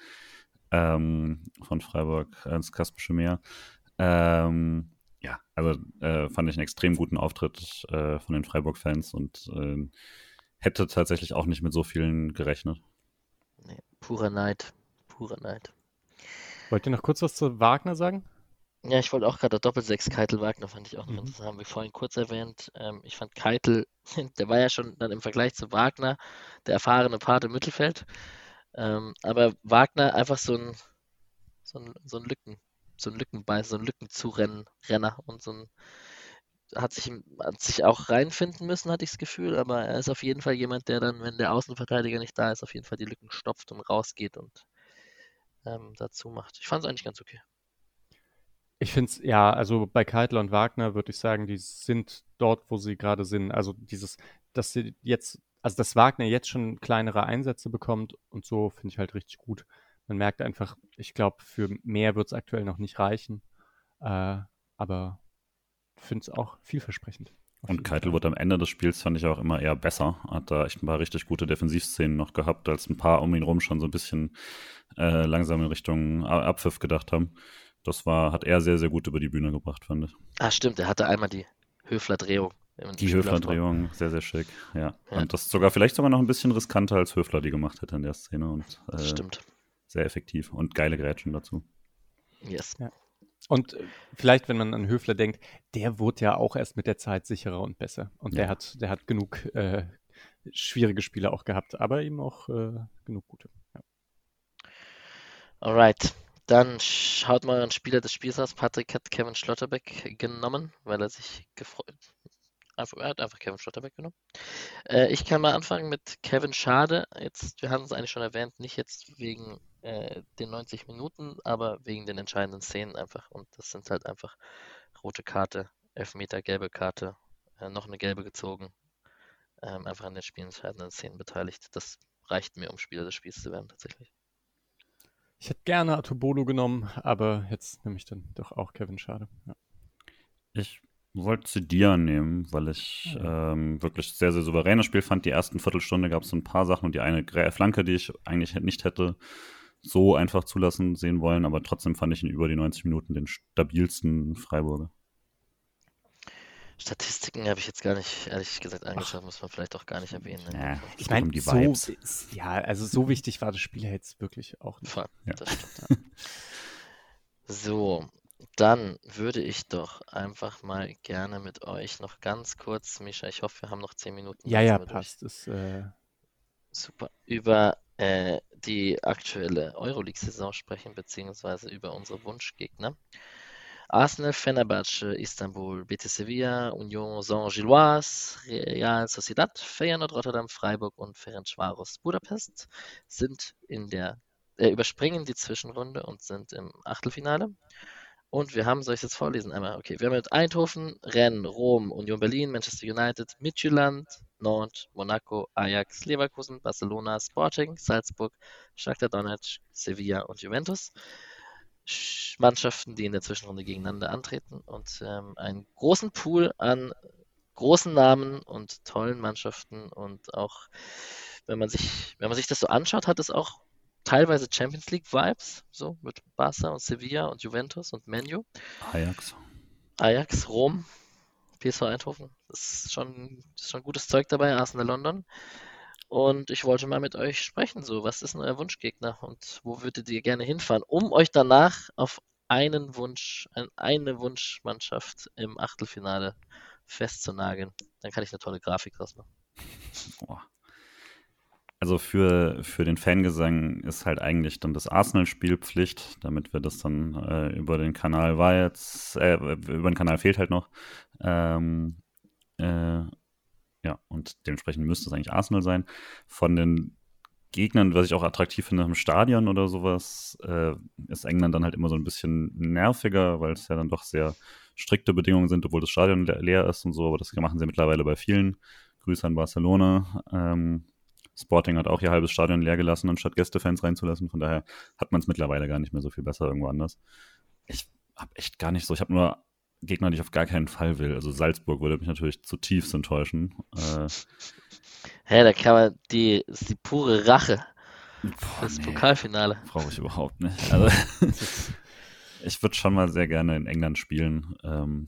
Ähm, von Freiburg ins Kaspische Meer. Ähm, ja, also äh, fand ich einen extrem guten Auftritt äh, von den Freiburg-Fans und äh, hätte tatsächlich auch nicht mit so vielen gerechnet. Nee, purer Neid, purer Neid. Wollt ihr noch kurz was zu Wagner sagen? Ja, ich wollte auch gerade Doppelsechs Keitel Wagner fand ich auch noch mhm. interessant, haben wir vorhin kurz erwähnt. Ähm, ich fand Keitel, der war ja schon dann im Vergleich zu Wagner der erfahrene Part im Mittelfeld, ähm, aber Wagner einfach so ein so ein, so ein Lücken, so ein Lückenbeißer, so ein Lückenzurenner und so ein Hat sich, hat sich auch reinfinden müssen, hatte ich das Gefühl, aber er ist auf jeden Fall jemand, der dann, wenn der Außenverteidiger nicht da ist, auf jeden Fall die Lücken stopft und rausgeht und ähm, dazu macht. Ich fand es eigentlich ganz okay. Ich finde es, ja, also bei Keitel und Wagner würde ich sagen, die sind dort, wo sie gerade sind. Also dieses, dass sie jetzt, also dass Wagner jetzt schon kleinere Einsätze bekommt und so, finde ich halt richtig gut. Man merkt einfach, ich glaube, für mehr wird es aktuell noch nicht reichen. Äh, aber finde es auch vielversprechend. Und Keitel wird am Ende des Spiels, fand ich auch immer eher besser. Hat da echt ein paar richtig gute Defensivszenen noch gehabt, als ein paar um ihn rum schon so ein bisschen äh, langsam in Richtung Abpfiff gedacht haben. Das war, hat er sehr, sehr gut über die Bühne gebracht, fand ich. Ah, stimmt, er hatte einmal die Höfler-Drehung. Die Höfler-Drehung, sehr, sehr schick, ja. ja. Und das sogar vielleicht sogar noch ein bisschen riskanter, als Höfler die gemacht hätte in der Szene. Und, äh, stimmt. Sehr effektiv und geile Grätschen dazu. Yes. Ja. Und vielleicht, wenn man an Höfler denkt, der wurde ja auch erst mit der Zeit sicherer und besser. Und ja. der hat, der hat genug äh, schwierige Spiele auch gehabt, aber eben auch äh, genug gute. Ja. Alright, dann schaut mal euren Spieler des Spiels aus. Patrick hat Kevin Schlotterbeck genommen, weil er sich gefreut hat. Einfach, er hat einfach Kevin Schlotterbeck genommen. Äh, ich kann mal anfangen mit Kevin Schade. Jetzt, wir haben es eigentlich schon erwähnt, nicht jetzt wegen äh, den neunzig Minuten, aber wegen den entscheidenden Szenen einfach. Und das sind halt einfach rote Karte, Elfmeter, gelbe Karte, äh, noch eine gelbe gezogen. Ähm, einfach an den spielentscheidenden Szenen beteiligt. Das reicht mir, um Spieler des Spiels zu werden, tatsächlich. Ich hätte gerne Atubolu genommen, aber jetzt nehme ich dann doch auch Kevin Schade. Ja. Ich wollte Sidiya nehmen, weil ich ja. ähm, wirklich sehr, sehr souveränes Spiel fand. Die ersten Viertelstunde gab es so ein paar Sachen und die eine Flanke, die ich eigentlich nicht hätte so einfach zulassen sehen wollen, aber trotzdem fand ich in über die neunzig Minuten den stabilsten Freiburger. Statistiken habe ich jetzt gar nicht, ehrlich gesagt, angeschaut, Ach. muss man vielleicht auch gar nicht erwähnen. Ja, ich, ich meine, um die Vibes. So, ist, ja, also so wichtig war das Spiel jetzt wirklich auch nicht. Voll, ja. Das stimmt, ja. So. Dann würde ich doch einfach mal gerne mit euch noch ganz kurz, Mischa, ich hoffe, wir haben noch zehn Minuten. Ja, ja, passt. Ist, äh... Super. Über äh, die aktuelle Euroleague-Saison sprechen, beziehungsweise über unsere Wunschgegner. Arsenal, Fenerbahce, Istanbul, Betis Sevilla, Union Saint-Gilloise, Real Sociedad, Feyenoord Rotterdam, Freiburg und Ferencvaros Budapest sind in der, äh, überspringen die Zwischenrunde und sind im Achtelfinale. Und wir haben, soll ich es jetzt vorlesen einmal? Okay, wir haben mit Eindhoven, Rennes, Rom, Union Berlin, Manchester United, Midtjylland, Nord, Monaco, Ajax, Leverkusen, Barcelona, Sporting, Salzburg, Shakhtar Donetsk, Sevilla und Juventus. Mannschaften, die in der Zwischenrunde gegeneinander antreten und ähm, einen großen Pool an großen Namen und tollen Mannschaften. Und auch, wenn man sich, wenn man sich das so anschaut, hat es auch teilweise Champions League Vibes, so mit Barca und Sevilla und Juventus und Man U. Ajax. Ajax, Rom, P S V Eindhoven. Das ist schon, ist schon gutes Zeug dabei, Arsenal London. Und ich wollte mal mit euch sprechen, so, was ist denn euer Wunschgegner und wo würdet ihr gerne hinfahren, um euch danach auf einen Wunsch, ein, eine Wunschmannschaft im Achtelfinale festzunageln. Dann kann ich eine tolle Grafik draus machen. Boah. Also für, für den Fangesang ist halt eigentlich dann das Arsenal-Spiel Pflicht, damit wir das dann äh, über den Kanal war jetzt, äh, über den Kanal fehlt halt noch. Ähm, äh, ja, und dementsprechend müsste es eigentlich Arsenal sein. Von den Gegnern, was ich auch attraktiv finde im Stadion oder sowas, äh, ist England dann halt immer so ein bisschen nerviger, weil es ja dann doch sehr strikte Bedingungen sind, obwohl das Stadion le- leer ist und so, aber das machen sie mittlerweile bei vielen. Grüße an Barcelona. Ähm, Sporting hat auch ihr halbes Stadion leer gelassen, anstatt Gästefans reinzulassen. Von daher hat man es mittlerweile gar nicht mehr so viel besser irgendwo anders. Ich habe echt gar nicht so, ich habe nur Gegner, die ich auf gar keinen Fall will. Also Salzburg würde mich natürlich zutiefst enttäuschen. Äh, Hä, da kann man, die ist die pure Rache. Boah, das nee, Pokalfinale. Brauche ich überhaupt nicht. Also, ich würde schon mal sehr gerne in England spielen. Ähm,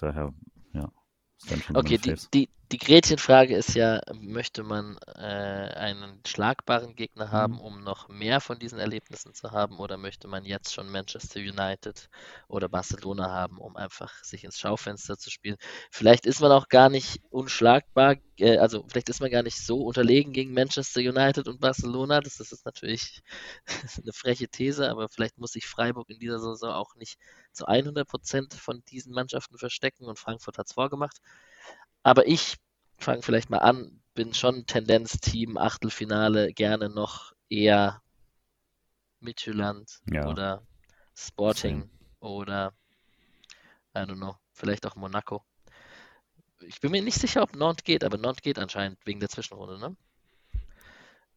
daher, ja. Okay, die, die, die Gretchenfrage ist ja, möchte man äh, einen schlagbaren Gegner haben, mhm. um noch mehr von diesen Erlebnissen zu haben, oder möchte man jetzt schon Manchester United oder Barcelona haben, um einfach sich ins Schaufenster zu spielen? Vielleicht ist man auch gar nicht unschlagbar, äh, also vielleicht ist man gar nicht so unterlegen gegen Manchester United und Barcelona, das, das ist natürlich eine freche These, aber vielleicht muss sich Freiburg in dieser Saison auch nicht zu hundert Prozent von diesen Mannschaften verstecken, und Frankfurt hat es vorgemacht. Aber ich fange vielleicht mal an, bin schon Tendenz-Team, Achtelfinale, gerne noch eher Midtjylland ja. oder Sporting Same. oder I don't know, vielleicht auch Monaco. Ich bin mir nicht sicher, ob Nord geht, aber Nord geht anscheinend wegen der Zwischenrunde, ne?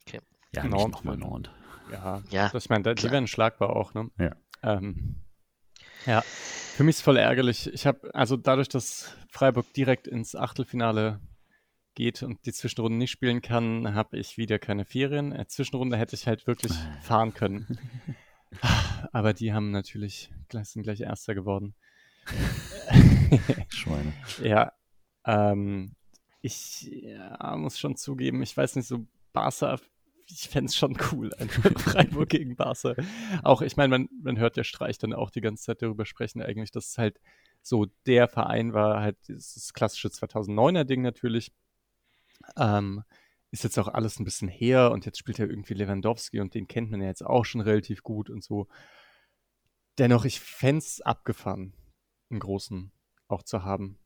Okay. Ja, Nord. Nicht nochmal Nord. Ja, ja, ich meine, die werden schlagbar auch, ne? Ja. Ähm. Ja, für mich ist es voll ärgerlich. Ich habe, also dadurch, dass Freiburg direkt ins Achtelfinale geht und die Zwischenrunde nicht spielen kann, habe ich wieder keine Ferien. Äh, Zwischenrunde hätte ich halt wirklich fahren können. Aber die haben natürlich gleich, sind gleich Erster geworden. Schweine. Ja, ähm, ich ja, muss schon zugeben, ich weiß nicht, so Barca, ich fände es schon cool, Freiburg gegen Barca. Auch, ich meine, man, man hört ja Streich dann auch die ganze Zeit darüber sprechen eigentlich, dass es halt so der Verein war, halt das klassische zweitausenddeuner-Ding natürlich. Ähm, ist jetzt auch alles ein bisschen her und jetzt spielt er irgendwie Lewandowski und den kennt man ja jetzt auch schon relativ gut und so. Dennoch, ich fände es abgefahren, einen großen auch zu haben.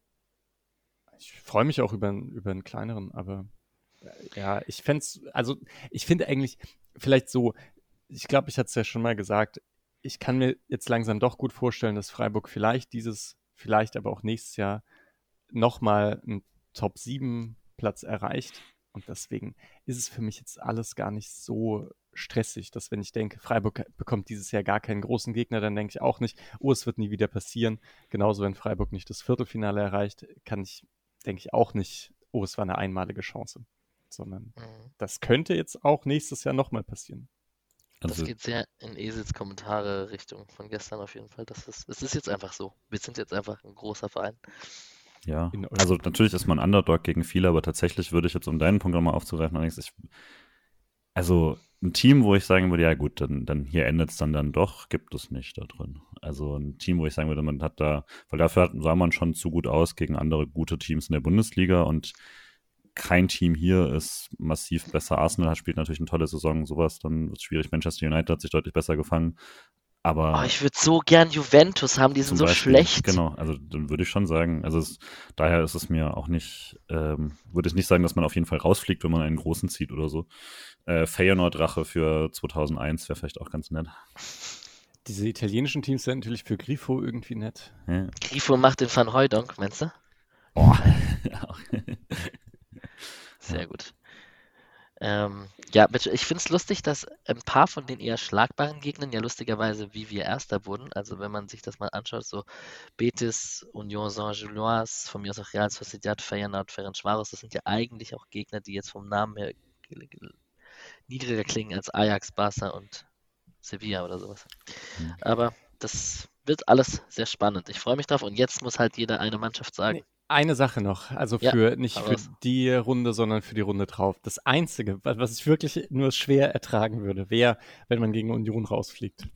Ich freue mich auch über, über einen kleineren, aber ja, ich fänd's, also ich finde eigentlich vielleicht so, ich glaube, ich hatte es ja schon mal gesagt, ich kann mir jetzt langsam doch gut vorstellen, dass Freiburg vielleicht dieses, vielleicht aber auch nächstes Jahr nochmal einen Top sieben Platz erreicht, und deswegen ist es für mich jetzt alles gar nicht so stressig, dass wenn ich denke, Freiburg bekommt dieses Jahr gar keinen großen Gegner, dann denke ich auch nicht, oh, es wird nie wieder passieren. Genauso, wenn Freiburg nicht das Viertelfinale erreicht, kann ich, denke ich auch nicht, oh, es war eine einmalige Chance. Sondern mhm. das könnte jetzt auch nächstes Jahr nochmal passieren. Also das geht sehr in Esels Kommentare Richtung von gestern auf jeden Fall. Das ist, es ist jetzt einfach so. Wir sind jetzt einfach ein großer Verein. Ja, also natürlich ist man Underdog gegen viele, aber tatsächlich würde ich jetzt, um deinen Punkt nochmal aufzugreifen, Alex, ich, also ein Team, wo ich sagen würde, ja gut, dann, dann hier endet es dann, dann doch, gibt es nicht da drin. Also ein Team, wo ich sagen würde, man hat da, weil dafür sah man schon zu gut aus gegen andere gute Teams in der Bundesliga, und kein Team hier ist massiv besser. Arsenal spielt natürlich eine tolle Saison, sowas, dann wird es schwierig. Manchester United hat sich deutlich besser gefangen. Aber oh, ich würde so gern Juventus haben, die sind so Beispiel, schlecht. Genau, also dann würde ich schon sagen, also es, daher ist es mir auch nicht, ähm, würde ich nicht sagen, dass man auf jeden Fall rausfliegt, wenn man einen großen zieht oder so. Äh, Feyenoord-Rache für zweitausendeins wäre vielleicht auch ganz nett. Diese italienischen Teams sind natürlich für Grifo irgendwie nett. Ja. Grifo macht den Van Hooijdonk, meinst du? Boah, ja. Sehr gut. Ähm, ja, ich finde es lustig, dass ein paar von den eher schlagbaren Gegnern ja lustigerweise wie wir Erster wurden. Also wenn man sich das mal anschaut, so Betis, Union Saint-Gilloise, von mir aus auch Real Sociedad, Feyenoord, Ferencvaros, das sind ja eigentlich auch Gegner, die jetzt vom Namen her niedriger klingen als Ajax, Barca und Sevilla oder sowas. Okay. Aber das wird alles sehr spannend. Ich freue mich drauf und jetzt muss halt jeder eine Mannschaft sagen. Nee. Eine Sache noch, also für ja, nicht für die Runde, sondern für die Runde drauf. Das Einzige, was ich wirklich nur schwer ertragen würde, wäre, wenn man gegen Union rausfliegt.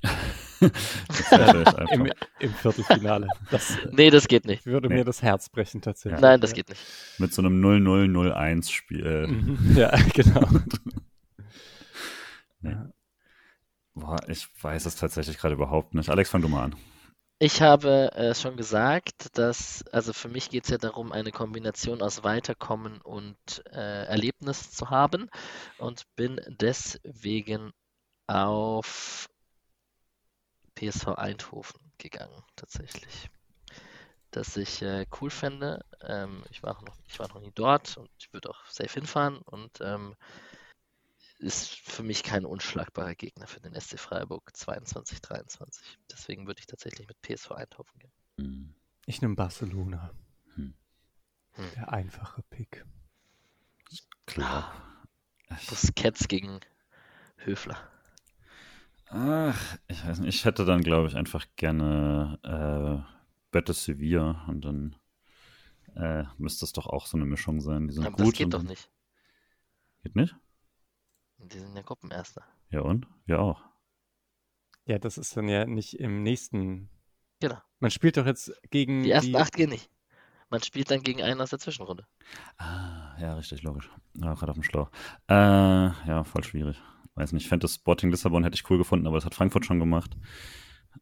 Im, Im Viertelfinale. Das, nee, das geht nicht. Würde nee. mir das Herz brechen tatsächlich. Ja. Nein, das geht nicht. Mit so einem null null null eins Spiel. Mhm. Ja, genau. nee. Boah, ich weiß es tatsächlich gerade überhaupt nicht. Alex, fang du mal an. Ich habe äh, schon gesagt, dass, also für mich geht es ja darum, eine Kombination aus Weiterkommen und äh, Erlebnis zu haben und bin deswegen auf P S V Eindhoven gegangen, tatsächlich. Dass ich äh, cool fände, ähm, ich war noch, ich war noch nie dort und ich würde auch safe hinfahren und ähm, ist für mich kein unschlagbarer Gegner für den S C Freiburg zweiundzwanzig dreiundzwanzig. Deswegen würde ich tatsächlich mit P S V Eindhoven gehen. Ich nehme Barcelona. Hm. Der einfache Pick. Klar. Busquets gegen Höfler. Ach, ich weiß nicht. Ich hätte dann, glaube ich, einfach gerne äh, Betis Sevilla und dann äh, müsste es doch auch so eine Mischung sein. Die sind aber gut, das geht doch nicht. Geht nicht? Die sind ja Gruppenerster. Ja und? Wir auch. Ja, das ist dann ja nicht im nächsten... Genau. Man spielt doch jetzt gegen... Die ersten die... acht gehen nicht. Man spielt dann gegen einen aus der Zwischenrunde. Ah, ja, richtig, logisch. Ja, gerade auf dem Schlauch. Äh, ja, voll schwierig. Weiß nicht, ich fände das Sporting Lissabon hätte ich cool gefunden, aber das hat Frankfurt schon gemacht.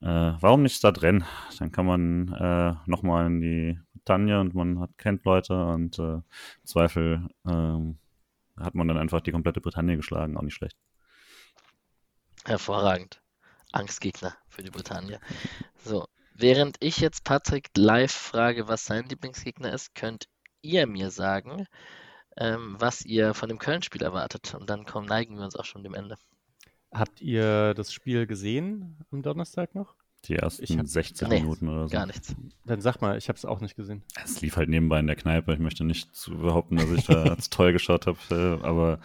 Äh, warum nicht Stadtrennen? Dann kann man äh, nochmal in die Bretagne und man hat, kennt Leute und äh, im Zweifel... Äh, hat man dann einfach die komplette Bretagne geschlagen, auch nicht schlecht. Hervorragend. Angstgegner für die Bretagne. So, während ich jetzt Patrick live frage, was sein Lieblingsgegner ist, könnt ihr mir sagen, ähm, was ihr von dem Köln-Spiel erwartet. Und dann kommen, neigen wir uns auch schon dem Ende. Habt ihr das Spiel gesehen am Donnerstag noch? Die ersten hab, sechzig nee, Minuten oder so. Gar nichts. Dann sag mal, ich habe es auch nicht gesehen. Es lief halt nebenbei in der Kneipe. Ich möchte nicht behaupten, dass ich da toll geschaut habe. Aber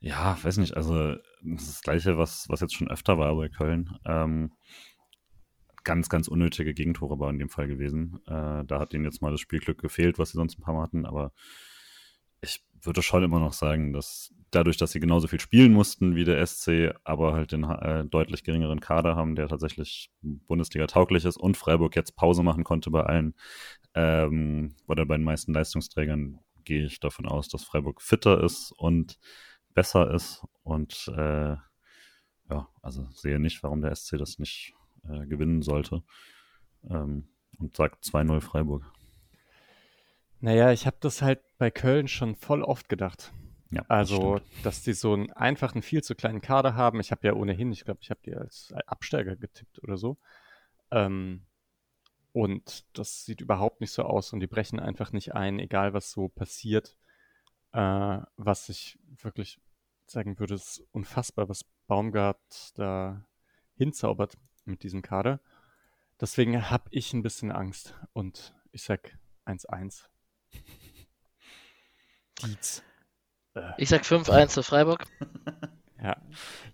ja, weiß nicht. Also das ist das Gleiche, was, was jetzt schon öfter war bei Köln. Ähm, ganz, ganz unnötige Gegentore war in dem Fall gewesen. Äh, da hat ihnen jetzt mal das Spielglück gefehlt, was sie sonst ein paar Mal hatten. Aber ich würde schon immer noch sagen, dass dadurch, dass sie genauso viel spielen mussten wie der S C, aber halt den äh, deutlich geringeren Kader haben, der tatsächlich Bundesliga-tauglich ist und Freiburg jetzt Pause machen konnte bei allen ähm, oder bei den meisten Leistungsträgern, gehe ich davon aus, dass Freiburg fitter ist und besser ist und äh, ja, also sehe nicht, warum der S C das nicht äh, gewinnen sollte ähm, und sagt zwei null Freiburg. Naja, ich habe das halt bei Köln schon voll oft gedacht. Ja, also, das dass die so einen einfachen, viel zu kleinen Kader haben. Ich habe ja ohnehin, ich glaube, ich habe die als Absteiger getippt oder so. Ähm, und das sieht überhaupt nicht so aus und die brechen einfach nicht ein, egal was so passiert. Äh, was ich wirklich sagen würde, ist unfassbar, was Baumgart da hinzaubert mit diesem Kader. Deswegen habe ich ein bisschen Angst und ich sag eins eins. Ich sag fünf eins zu Freiburg. Ja,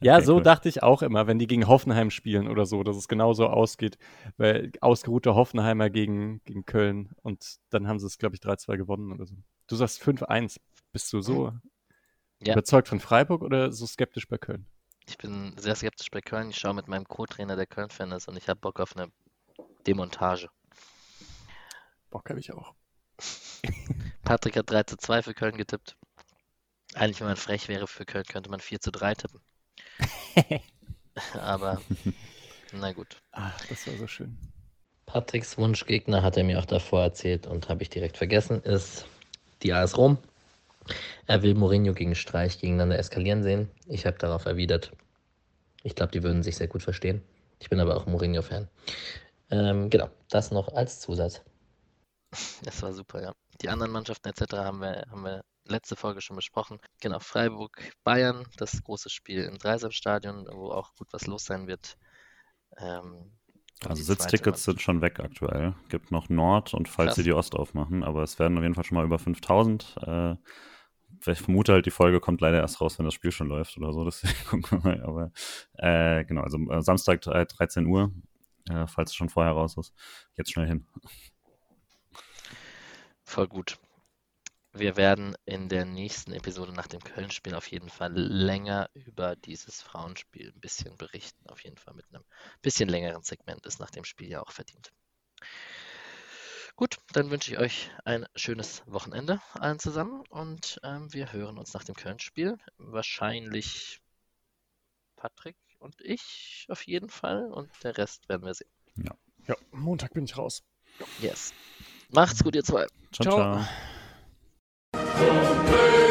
ja okay, so cool. Dachte ich auch immer, wenn die gegen Hoffenheim spielen oder so, dass es genauso ausgeht, weil ausgeruhte Hoffenheimer gegen, gegen Köln und dann haben sie es, glaube ich, drei zwei gewonnen oder so. Du sagst fünf eins. Bist du so ja. überzeugt von Freiburg oder so skeptisch bei Köln? Ich bin sehr skeptisch bei Köln. Ich schaue mit meinem Co-Trainer, der Köln-Fan ist und ich habe Bock auf eine Demontage. Bock habe ich auch. Patrick hat drei zu zwei für Köln getippt. Eigentlich, wenn man frech wäre für Köln, könnte man vier zu drei tippen. Aber, na gut. Ach, das war so schön. Patricks Wunschgegner, hat er mir auch davor erzählt und habe ich direkt vergessen, ist die A S Rom. Er will Mourinho gegen Streich gegeneinander eskalieren sehen. Ich habe darauf erwidert. Ich glaube, die würden sich sehr gut verstehen. Ich bin aber auch Mourinho-Fan. Ähm, genau, das noch als Zusatz. Das war super, ja. Die anderen Mannschaften et cetera haben wir, haben wir letzte Folge schon besprochen. Genau, Freiburg, Bayern, das große Spiel im Dreisamstadion, wo auch gut was los sein wird. Ähm, also Sitztickets sind schon weg aktuell. Gibt noch Nord und falls sie die Ost aufmachen, aber es werden auf jeden Fall schon mal über fünftausend. Äh, ich vermute halt, die Folge kommt leider erst raus, wenn das Spiel schon läuft oder so, deswegen gucken wir mal. Aber äh, genau, also äh, Samstag äh, dreizehn Uhr, äh, falls es schon vorher raus ist, jetzt schnell hin. Voll gut. Wir werden in der nächsten Episode nach dem Köln-Spiel auf jeden Fall länger über dieses Frauenspiel ein bisschen berichten. Auf jeden Fall mit einem bisschen längeren Segment, ist nach dem Spiel ja auch verdient. Gut, dann wünsche ich euch ein schönes Wochenende allen zusammen und ähm, wir hören uns nach dem Köln-Spiel. Wahrscheinlich Patrick und ich auf jeden Fall und der Rest werden wir sehen. Ja, ja, Montag bin ich raus. Yes. Macht's gut, ihr zwei. Ciao, ciao. Ciao.